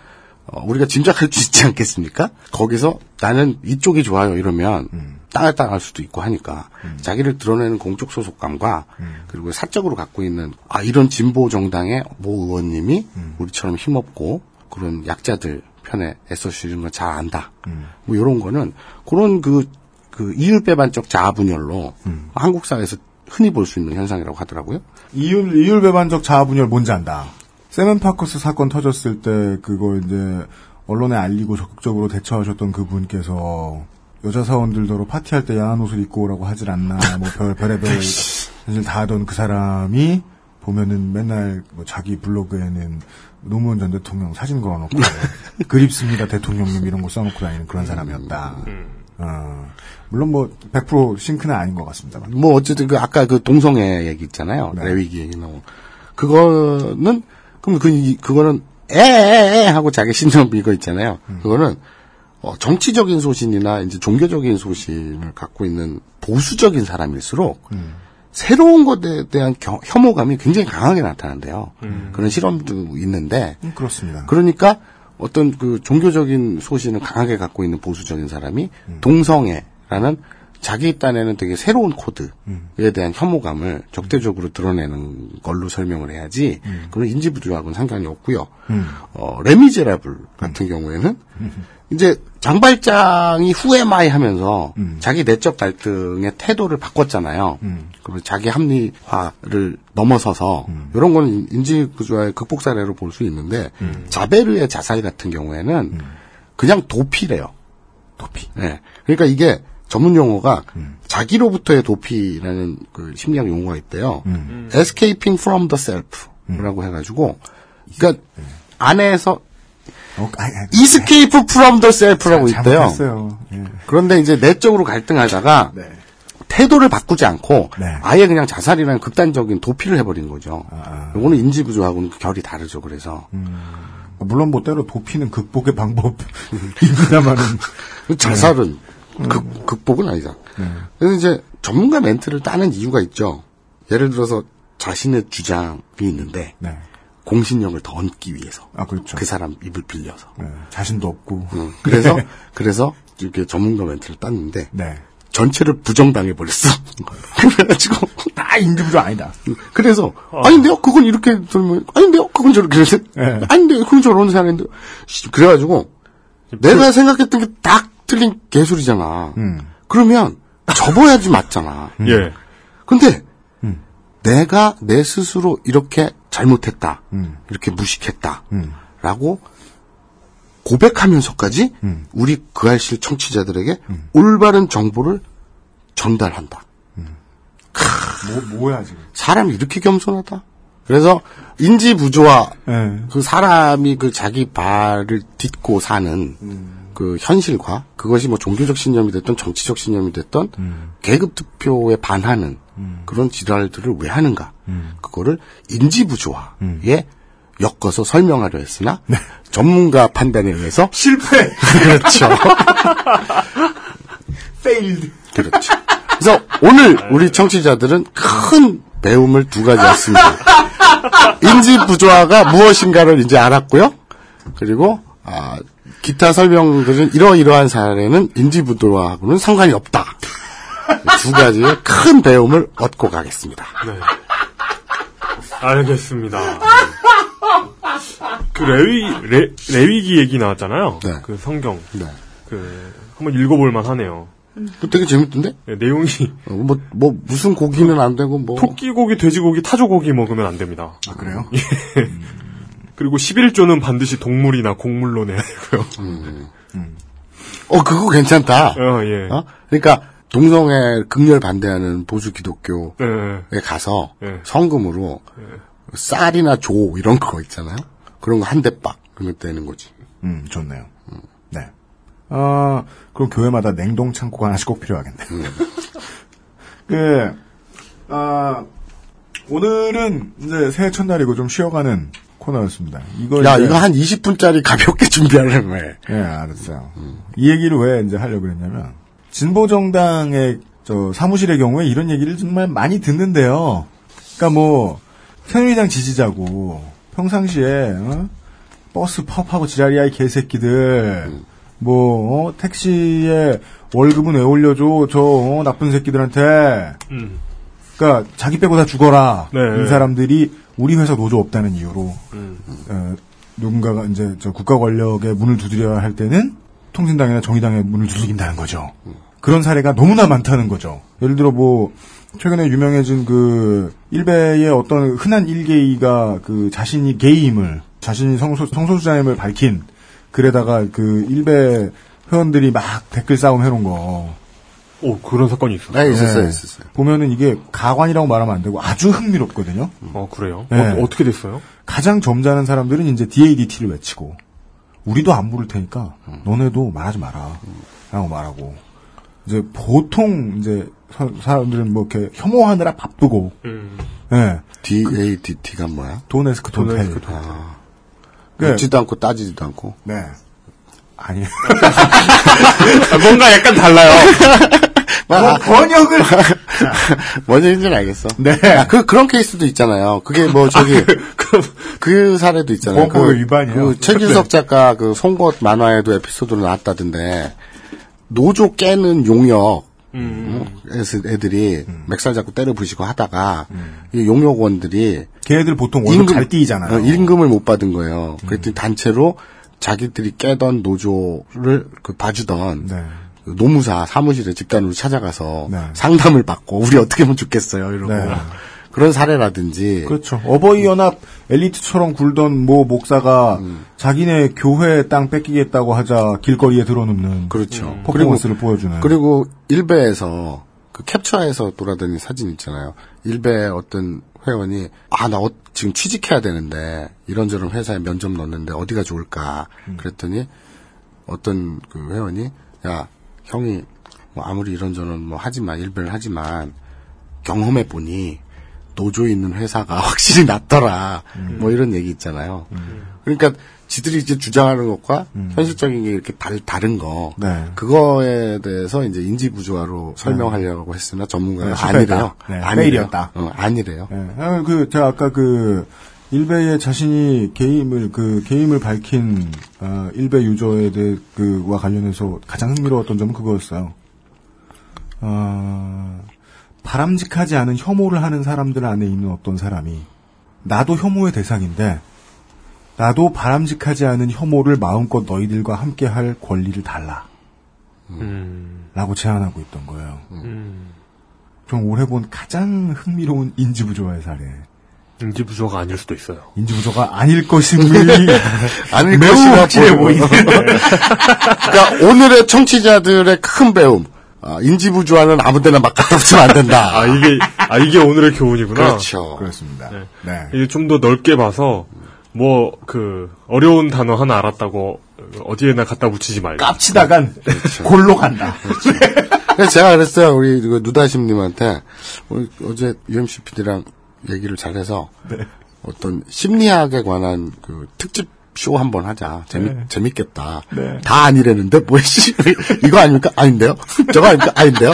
어, 우리가 짐작할 수 있지 않겠습니까? 거기서 나는 이쪽이 좋아요 이러면 음. 땅에 따라갈 수도 있고 하니까 음. 자기를 드러내는 공적 소속감과 음. 그리고 사적으로 갖고 있는 아 이런 진보 정당의 모 의원님이 음. 우리처럼 힘없고 그런 약자들 편에 애써주시는 걸 잘 안다. 음. 뭐 이런 거는 그런 그 그 이율배반적 자아분열로 음. 한국 사회에서 흔히 볼 수 있는 현상이라고 하더라고요. 이율 이율배반적 자아분열 뭔지 안다. 세멘파커스 사건 터졌을 때 그거 이제 언론에 알리고 적극적으로 대처하셨던 그분께서 여자 사원들더러 파티할 때 야한 옷을 입고 오라고 하질 않나 뭐 별 별의별 사실 다 하던 그 사람이 보면은 맨날 뭐 자기 블로그에는 노무현 전 대통령 사진 걸어놓고 그립습니다 대통령님 이런 거 써놓고 다니는 그런 사람이었다. 어, 물론 뭐 백 퍼센트 싱크는 아닌 것 같습니다만. 뭐 어쨌든 그 아까 그 동성애 얘기 있잖아요. 네. 레위기 뭐 그거는 그럼 그 그거는 에에에 하고 자기 신념 이거 있잖아요. 음. 그거는 어, 정치적인 소신이나 이제 종교적인 소신을 갖고 있는 보수적인 사람일수록 음. 새로운 것에 대한 겨, 혐오감이 굉장히 강하게 나타난대요. 음. 그런 실험도 있는데. 음, 그렇습니다. 그러니까 어떤 그 종교적인 소신을 강하게 갖고 있는 보수적인 사람이 음. 동성애라는 자기 딴에는 되게 새로운 코드에 음. 대한 혐오감을 적대적으로 드러내는 걸로 설명을 해야지 음. 그런 인지부조하고는 상관이 없고요. 음. 어, 레미제라블 같은 음. 경우에는 음. 이제 장발장이 후에마이 하면서 음. 자기 내적 갈등의 태도를 바꿨잖아요. 음. 그러면 자기 합리화를 넘어서서 음. 이런 거는 인지부조화의 극복 사례로 볼 수 있는데 음. 자베르의 자살 같은 경우에는 음. 그냥 도피래요. 도피. 네. 그러니까 이게 전문 용어가 음. 자기로부터의 도피라는 그 심리학 용어가 있대요. 음. Escaping from the self라고 음. 해가지고, 그러니까 음. 안에서 어, 아, 아, Escape 네. from the self라고 자, 있대요. 예. 그런데 이제 내적으로 갈등하다가 네. 태도를 바꾸지 않고 네. 아예 그냥 자살이라는 극단적인 도피를 해버린 거죠. 아. 이거는 인지부조하고는 결이 다르죠. 그래서. 음. 물론 뭐 때로 도피는 극복의 방법입니다만은 자살은. 네. 극, 극복은 아니다. 네. 그래서 이제 전문가 멘트를 따는 이유가 있죠. 예를 들어서 자신의 주장이 있는데 네. 공신력을 더 얹기 위해서. 아 그렇죠. 그 사람 입을 빌려서. 네. 자신도 없고. 응. 그래서 그래서 이렇게 전문가 멘트를 땄는데 네. 전체를 부정당해 버렸어. 그래가지고 다 인지부조 아니다. 그래서 어. 아닌데요? 그건 이렇게 들면 아닌데요? 그건 저렇게 그래서 네. 아닌데요? 그건 저런 사람인데 그래가지고 내가 생각했던 게 딱. 틀린 개소리잖아. 음. 그러면 접어야지 맞잖아. 예. 근데 음. 내가 내 스스로 이렇게 잘못했다, 음. 이렇게 무식했다, 음. 라고 고백하면서까지 음. 우리 그 알실 청취자들에게 음. 올바른 정보를 전달한다. 음. 뭐, 뭐야 지금? 사람이 이렇게 겸손하다. 그래서 인지부조화, 네. 그 사람이 그 자기 발을 딛고 사는 음. 그 현실과 그것이 뭐 종교적 신념이 됐던 정치적 신념이 됐던 음. 계급 투표에 반하는 음. 그런 지랄들을 왜 하는가 음. 그거를 인지부조화에 음. 엮어서 설명하려 했으나 네. 전문가 판단에 의해서 실패. 그렇죠. failed. 그렇죠. 그래서 오늘 우리 청취자들은 큰 배움을 두 가지 얻습니다. 인지부조화가 무엇인가를 이제 알았고요. 그리고 아 기타 설명들은 이러이러한 사례는 인지부조화하고는 상관이 없다. 두 가지의 큰 배움을 얻고 가겠습니다. 네. 알겠습니다. 그 레위, 레, 레위기 얘기 나왔잖아요. 네. 그 성경. 네. 그, 한번 읽어볼만 하네요. 그 되게 재밌던데? 네, 내용이. 뭐, 뭐, 무슨 고기는 안 되고 뭐. 토끼고기, 돼지고기, 타조고기 먹으면 안 됩니다. 아, 그래요? 예. 그리고 십일조는 반드시 동물이나 곡물로 내야 되고요. 음, 음. 어, 그거 괜찮다. 어, 예. 어? 그러니까 동성애 극렬 반대하는 보수 기독교에 예, 예. 가서 예. 성금으로 예. 쌀이나 조 이런 거 있잖아요. 그런 거 한 대박 그런 거 되는 거지. 음, 좋네요. 음. 네. 아, 그럼 교회마다 냉동 창고가 하나씩 꼭 필요하겠네. 음. 그, 아, 오늘은 이제 새해 첫날이고 좀 쉬어가는. 코너였습니다. 이거 야, 이거 한 이십 분짜리 가볍게 준비하려고 해. 예, 알았어요. 음. 이 얘기를 왜 이제 하려고 했냐면, 진보정당의 저 사무실의 경우에 이런 얘기를 정말 많이 듣는데요. 그러니까 뭐, 새누리당 지지자고, 평상시에, 어? 버스 팝하고 지랄이야, 이 개새끼들. 음. 뭐, 어? 택시에 월급은 왜 올려줘, 저, 어? 나쁜 새끼들한테. 음. 그러니까, 자기 빼고 다 죽어라. 네. 이 사람들이, 우리 회사 노조 없다는 이유로 음. 어, 누군가가 이제 저 국가 권력의 문을 두드려야 할 때는 통진당이나 정의당의 문을 두드린다는 거죠. 음. 그런 사례가 너무나 많다는 거죠. 예를 들어 뭐 최근에 유명해진 그 일베의 어떤 흔한 일게이가 그 자신이 게이임을 자신이 성소, 성소수자임을 밝힌 글에다가 그 일베 회원들이 막 댓글 싸움 해놓은 거 오, 그런 사건이 있었어요. 네, 있었어요, 네. 있었어요. 보면은 이게 가관이라고 말하면 안 되고 아주 흥미롭거든요. 어, 그래요? 네. 어, 어떻게 됐어요? 가장 점잖은 사람들은 이제 디에이디티를 외치고, 우리도 안 부를 테니까, 음. 너네도 말하지 마라. 음. 라고 말하고. 이제 보통 이제 사람들은 뭐 이렇게 혐오하느라 바쁘고, 음. 네. 디에이디티가 뭐야? 도네스크 도네스크 도네스크 도네스크. 아. 묻지도 않고 따지지도 않고. 네. 아니에요. 뭔가 약간 달라요. 뭐, 번역을 뭔 얘기인지는 알겠어. 네. 그 그런 케이스도 있잖아요. 그게 뭐 저기 아, 그, 그, 그 사례도 있잖아요. 그, 위반이요. 그 최규석 작가 그 송곳 만화에도 에피소드로 나왔다던데 노조 깨는 용역 음. 애들이 음. 맥살 잡고 때려 부시고 하다가 음. 이 용역원들이 걔네들 보통 월급 임금, 잘 뛰잖아요. 어, 임금을 못 받은 거예요. 음. 그랬더니 단체로 자기들이 깨던 노조를 그 봐주던 네. 노무사 사무실에 집단으로 찾아가서 네. 상담을 받고 우리 어떻게 하면 좋겠어요 이러고 네. 그런 사례라든지 그렇죠. 어버이 연합 엘리트처럼 굴던 모 목사가 음. 자기네 교회 땅 뺏기겠다고 하자 길거리에 들어눕는 그렇죠. 퍼포먼스를 보여주는 그리고 일베에서 그 캡처해서 돌아다니는 사진 있잖아요. 일베 어떤 회원이 아, 나 어, 지금 취직해야 되는데 이런저런 회사에 면접 넣었는데 어디가 좋을까 음. 그랬더니 어떤 그 회원이 야 형이 뭐 아무리 이런저런 뭐 하지만 일배를 하지만 경험해 보니 노조 있는 회사가 확실히 낫더라 음. 뭐 이런 얘기 있잖아요. 음. 그러니까 지들이 이제 주장하는 것과 음. 현실적인 게 이렇게 다, 다른 거 네. 그거에 대해서 이제 인지 부조화로 설명하려고 네. 했으나 전문가는 네, 아니래요. 네, 아니래요. 어, 아니래요. 네. 아, 그 제가 아까 그 일베의 자신이 게임을 그 게임을 밝힌 어, 일베 유저에 대해 그와 관련해서 가장 흥미로웠던 점은 그거였어요. 어, 바람직하지 않은 혐오를 하는 사람들 안에 있는 어떤 사람이 나도 혐오의 대상인데. 나도 바람직하지 않은 혐오를 마음껏 너희들과 함께할 권리를 달라. 음. 라고 제안하고 있던 거예요. 음. 좀 올해 본 가장 흥미로운 인지부조화의 사례. 인지부조화가 아닐 수도 있어요. 인지부조화가 아닐 것임이 아닐 매우 확실해 보이네요. 그러니까 오늘의 청취자들의 큰 배움. 아, 인지부조화는 아무데나 막 갖다 붙이면 안 된다. 아 이게 아 이게 오늘의 교훈이구나. 그렇죠. 그렇습니다. 네. 네. 이게 좀 더 넓게 봐서. 뭐, 그, 어려운 단어 하나 알았다고, 어디에나 갖다 붙이지 말고. 깝치다간, 그렇죠. 골로 간다. 그렇죠. 그래서 제가 그랬어요. 우리, 그, 누다심님한테, 어제, 유엠씨 피디랑 얘기를 잘해서, 네. 어떤 심리학에 관한, 그, 특집 쇼 한번 하자. 재미, 네. 재밌겠다. 네. 다 아니라는데, 뭐, 씨, 이거 아닙니까? 아닌데요? 저거 아닙니까? 아닌데요?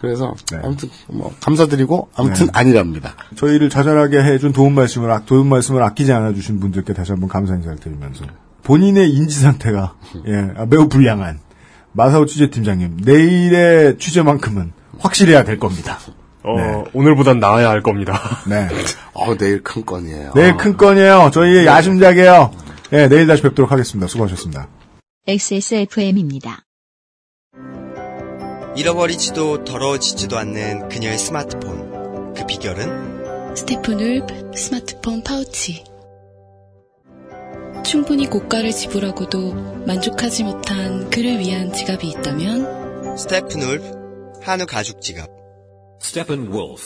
그래서 네. 아무튼 뭐 감사드리고 아무튼 네. 아니랍니다. 저희를 자잘하게 해준 도움 말씀을 도움 말씀을 아끼지 않아 주신 분들께 다시 한번 감사 인사를 드리면서 본인의 인지 상태가 예, 매우 불량한 마사오 취재팀장님 내일의 취재만큼은 확실해야 될 겁니다. 어, 네. 오늘보단 나아야 할 겁니다. 네. 어 내일 큰 건이에요. 내일 큰 건이에요. 저희의 야심작이에요. 예, 내일 다시 뵙도록 하겠습니다. 수고하셨습니다. 엑스에스에프엠입니다. 잃어버리지도 더러워지지도 않는 그녀의 스마트폰. 그 비결은? 스테판 울프 스마트폰 파우치. 충분히 고가를 지불하고도 만족하지 못한 그를 위한 지갑이 있다면? 스테판 울프 한우 가죽 지갑. 스테판 월프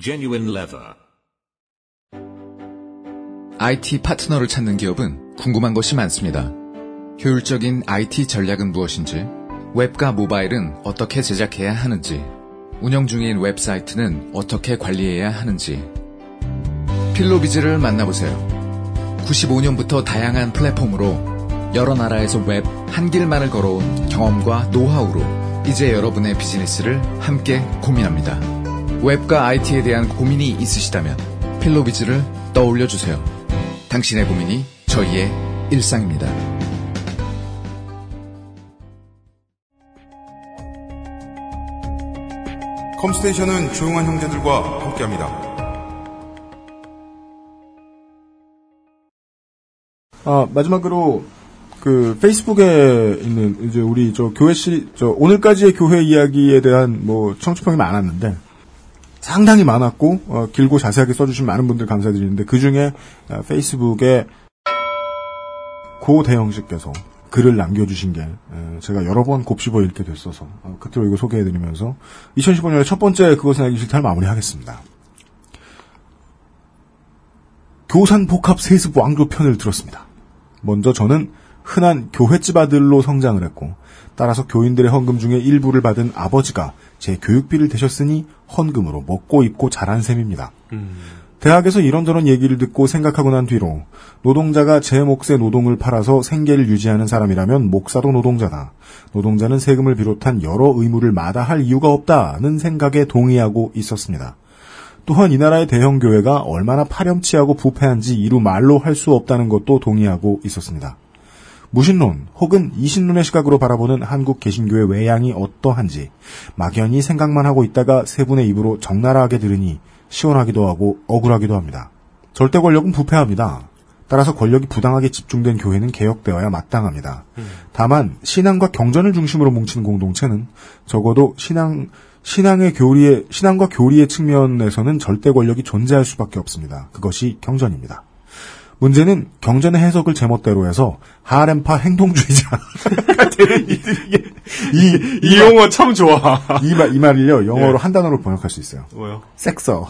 Genuine Leather. 아이티 파트너를 찾는 기업은 궁금한 것이 많습니다. 효율적인 아이티 전략은 무엇인지? 웹과 모바일은 어떻게 제작해야 하는지, 운영 중인 웹사이트는 어떻게 관리해야 하는지. 필로비즈를 만나보세요. 구십오 년부터 다양한 플랫폼으로 여러 나라에서 웹 한 길만을 걸어온 경험과 노하우로 이제 여러분의 비즈니스를 함께 고민합니다. 웹과 아이티에 대한 고민이 있으시다면 필로비즈를 떠올려주세요. 당신의 고민이 저희의 일상입니다. 컴스테이션은 조용한 형제들과 함께합니다. 아 마지막으로 그 페이스북에 있는 이제 우리 저 교회 시 저 오늘까지의 교회 이야기에 대한 뭐 청취평이 많았는데 상당히 많았고 어, 길고 자세하게 써주신 많은 분들 감사드리는데 그 중에 페이스북에 고대영씨께서 글을 남겨주신 게 제가 여러 번 곱씹어 읽게 됐어서 끝으로 이거 소개해드리면서 이천십오 년에 첫 번째 그것은 알기 싫다를 마무리하겠습니다. 교산복합 세습 왕조편을 들었습니다. 먼저 저는 흔한 교회집 아들로 성장을 했고 따라서 교인들의 헌금 중에 일부를 받은 아버지가 제 교육비를 대셨으니 헌금으로 먹고 입고 자란 셈입니다. 음. 대학에서 이런저런 얘기를 듣고 생각하고 난 뒤로 노동자가 제 몫의 노동을 팔아서 생계를 유지하는 사람이라면 목사도 노동자다. 노동자는 세금을 비롯한 여러 의무를 마다할 이유가 없다는 생각에 동의하고 있었습니다. 또한 이 나라의 대형 교회가 얼마나 파렴치하고 부패한지 이루 말로 할 수 없다는 것도 동의하고 있었습니다. 무신론 혹은 이신론의 시각으로 바라보는 한국 개신교의 외양이 어떠한지 막연히 생각만 하고 있다가 세 분의 입으로 적나라하게 들으니 시원하기도 하고 억울하기도 합니다. 절대 권력은 부패합니다. 따라서 권력이 부당하게 집중된 교회는 개혁되어야 마땅합니다. 음. 다만 신앙과 경전을 중심으로 뭉친 공동체는 적어도 신앙, 신앙의 교리의, 신앙과 교리의 측면에서는 절대 권력이 존재할 수밖에 없습니다. 그것이 경전입니다. 문제는 경전의 해석을 제멋대로 해서 하렘파 행동주의자가 되는 이들이 이, 이 용어 참 좋아. 이 말, 이 말을요, 영어로 네. 한 단어로 번역할 수 있어요. 뭐요? 섹서.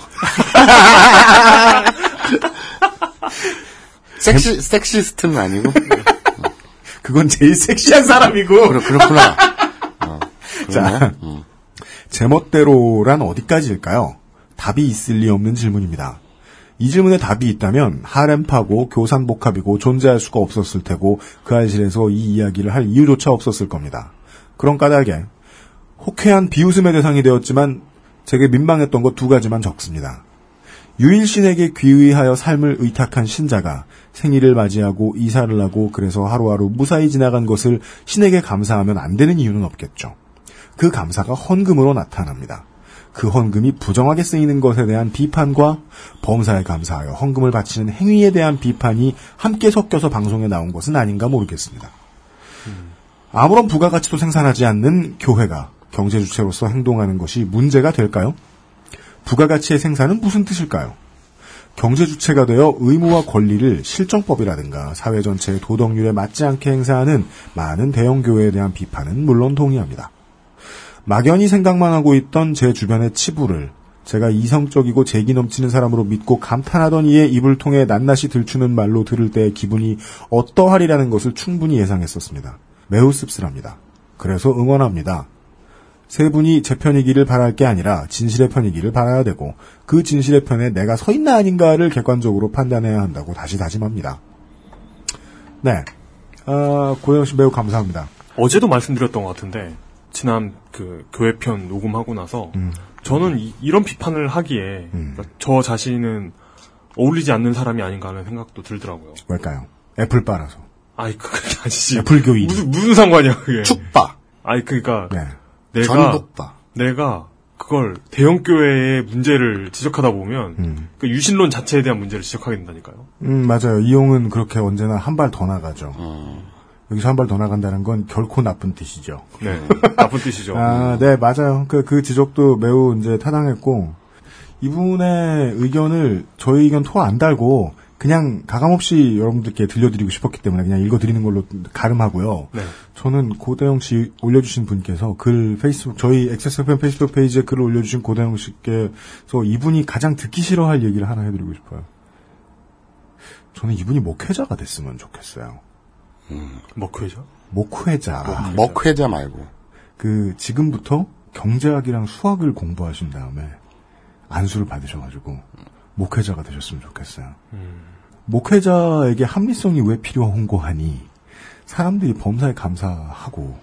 섹시, 섹시스트는 아니고? 그건 제일 섹시한 사람이고. 그렇, 그렇구나. 어, 자, 음. 제멋대로란 어디까지일까요? 답이 있을 리 없는 질문입니다. 이 질문에 답이 있다면 하렘파고 교산복합이고 존재할 수가 없었을 테고 그 알실에서 이 이야기를 할 이유조차 없었을 겁니다. 그런 까닭에 호쾌한 비웃음의 대상이 되었지만 제게 민망했던 것 두 가지만 적습니다. 유일신에게 귀의하여 삶을 의탁한 신자가 생일을 맞이하고 이사를 하고 그래서 하루하루 무사히 지나간 것을 신에게 감사하면 안 되는 이유는 없겠죠. 그 감사가 헌금으로 나타납니다. 그 헌금이 부정하게 쓰이는 것에 대한 비판과 범사에 감사하여 헌금을 바치는 행위에 대한 비판이 함께 섞여서 방송에 나온 것은 아닌가 모르겠습니다. 아무런 부가가치도 생산하지 않는 교회가 경제주체로서 행동하는 것이 문제가 될까요? 부가가치의 생산은 무슨 뜻일까요? 경제주체가 되어 의무와 권리를 실정법이라든가 사회 전체의 도덕률에 맞지 않게 행사하는 많은 대형교회에 대한 비판은 물론 동의합니다. 막연히 생각만 하고 있던 제 주변의 치부를 제가 이성적이고 재기 넘치는 사람으로 믿고 감탄하던 이의 입을 통해 낱낱이 들추는 말로 들을 때의 기분이 어떠하리라는 것을 충분히 예상했었습니다. 매우 씁쓸합니다. 그래서 응원합니다. 세 분이 제 편이기를 바랄 게 아니라 진실의 편이기를 바라야 되고 그 진실의 편에 내가 서 있나 아닌가를 객관적으로 판단해야 한다고 다시 다짐합니다. 네, 아, 고영 씨 매우 감사합니다. 어제도 말씀드렸던 것 같은데 지난 그 교회 편 녹음하고 나서 음. 저는 이, 이런 비판을 하기에 음. 저 자신은 어울리지 않는 사람이 아닌가 하는 생각도 들더라고요. 왜일까요? 애플 빨아서. 아이, 그건 아니지. 불교인. 무슨, 무슨 상관이야, 그게. 축바. 아이, 그니까. 네. 내가. 전북바. 내가 그걸 대형교회의 문제를 지적하다 보면, 음. 그 유신론 자체에 대한 문제를 지적하게 된다니까요. 음, 맞아요. 이용은 그렇게 언제나 한 발 더 나가죠. 음. 여기서 한 발 더 나간다는 건 결코 나쁜 뜻이죠. 네. 나쁜 뜻이죠. 아, 네, 맞아요. 그, 그 지적도 매우 이제 타당했고, 이분의 의견을 저희 의견 토 안 달고, 그냥 가감없이 여러분들께 들려드리고 싶었기 때문에 그냥 읽어드리는 걸로 가름하고요. 네. 저는 고대영 씨 올려주신 분께서 글 페이스북 저희 엑스에스에프엠 페이스북 페이지에 글을 올려주신 고대영 씨께서 이분이 가장 듣기 싫어할 얘기를 하나 해드리고 싶어요. 저는 이분이 목회자가 됐으면 좋겠어요. 음. 목회자? 목회자. 목회자. 목회자 말고. 그 지금부터 경제학이랑 수학을 공부하신 다음에 안수를 받으셔가지고 목회자가 되셨으면 좋겠어요. 음. 목회자에게 합리성이 왜 필요한고하니 사람들이 범사에 감사하고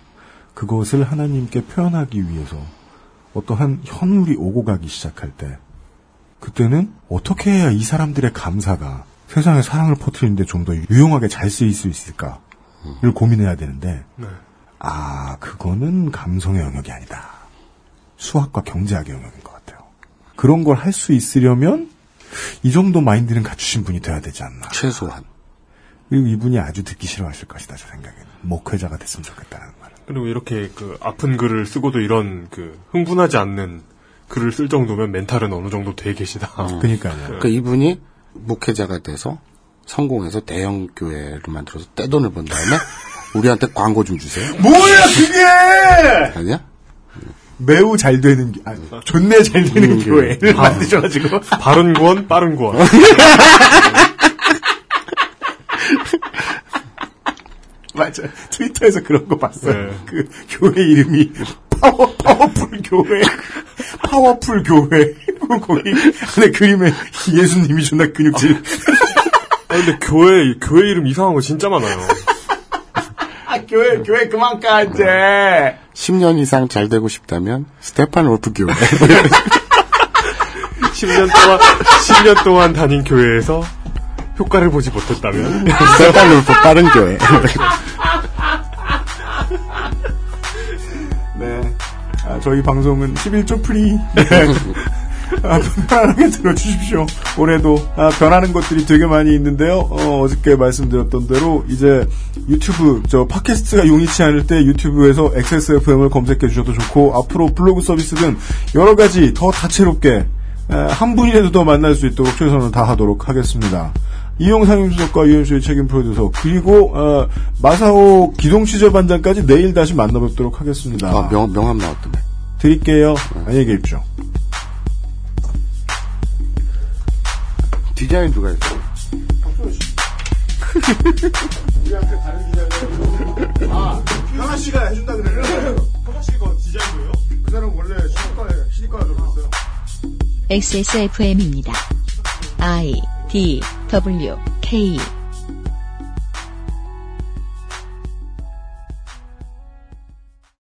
그것을 하나님께 표현하기 위해서 어떠한 현물이 오고 가기 시작할 때 그때는 어떻게 해야 이 사람들의 감사가 세상에 사랑을 퍼뜨리는데 좀 더 유용하게 잘 쓰일 수 있을까를 음. 고민해야 되는데 네. 아, 그거는 감성의 영역이 아니다. 수학과 경제학의 영역인 것 같아요. 그런 걸 할 수 있으려면 이 정도 마인드는 갖추신 분이 돼야 되지 않나. 최소한. 그리고 이분이 아주 듣기 싫어하실 것이다, 제 생각에는. 목회자가 됐으면 좋겠다는 말은. 그리고 이렇게 그 아픈 글을 쓰고도 이런 그 흥분하지 않는 글을 쓸 정도면 멘탈은 어느 정도 돼 계시다. 음. 그러니까요. 네. 그러니까 이분이 목회자가 돼서 성공해서 대형 교회를 만들어서 떼돈을 번 다음에 우리한테 광고 좀 주세요. 뭐야 그게! 아니야? 매우 잘 되는, 아, 존내 잘 되는 음, 교회를 아, 만드셔가지고. 바른 구원, 빠른 구원. 맞아. 트위터에서 그런 거 봤어요. 네. 그 교회 이름이 파워, 파워풀 교회. 파워풀 교회. 거기 안에 그림에 예수님이 존나 근육질. 아, 근데 교회, 교회 이름 이상한 거 진짜 많아요. 아, 교회, 교회 그만 가, 이제. 십 년 이상 잘 되고 싶다면, 스테판 월프 교회. 십 년 동안, 십 년 동안 다닌 교회에서 효과를 보지 못했다면, 스테판 월프 빠른 교회. 네. 아, 저희 방송은 십일 조 프리. 아, 편안하게 들어주십시오. 올해도 아, 변하는 것들이 되게 많이 있는데요. 어, 어저께 말씀드렸던 대로 이제 유튜브, 저 팟캐스트가 용이치 않을 때 유튜브에서 엑스에스에프엠을 검색해 주셔도 좋고, 앞으로 블로그 서비스 등 여러 가지 더 다채롭게 에, 한 분이라도 더 만날 수 있도록 최선을 다하도록 하겠습니다. 이용상임수석과 유현수의 책임 프로듀서, 그리고 어, 마사오 기동취재반장까지 내일 다시 만나뵙도록 하겠습니다. 아, 명, 명함 나왔던데. 드릴게요. 네. 안녕히 계십시오. 디자인 누가 했어? 박준호 씨. 우리한테 다른 디자인을. 아, 현아 씨가 해준다 그래요? 현아 씨가 디자인이에요? 그 사람 원래 신입과에 신입과로 그랬어요. 엑스에스에프엠입니다. I D W K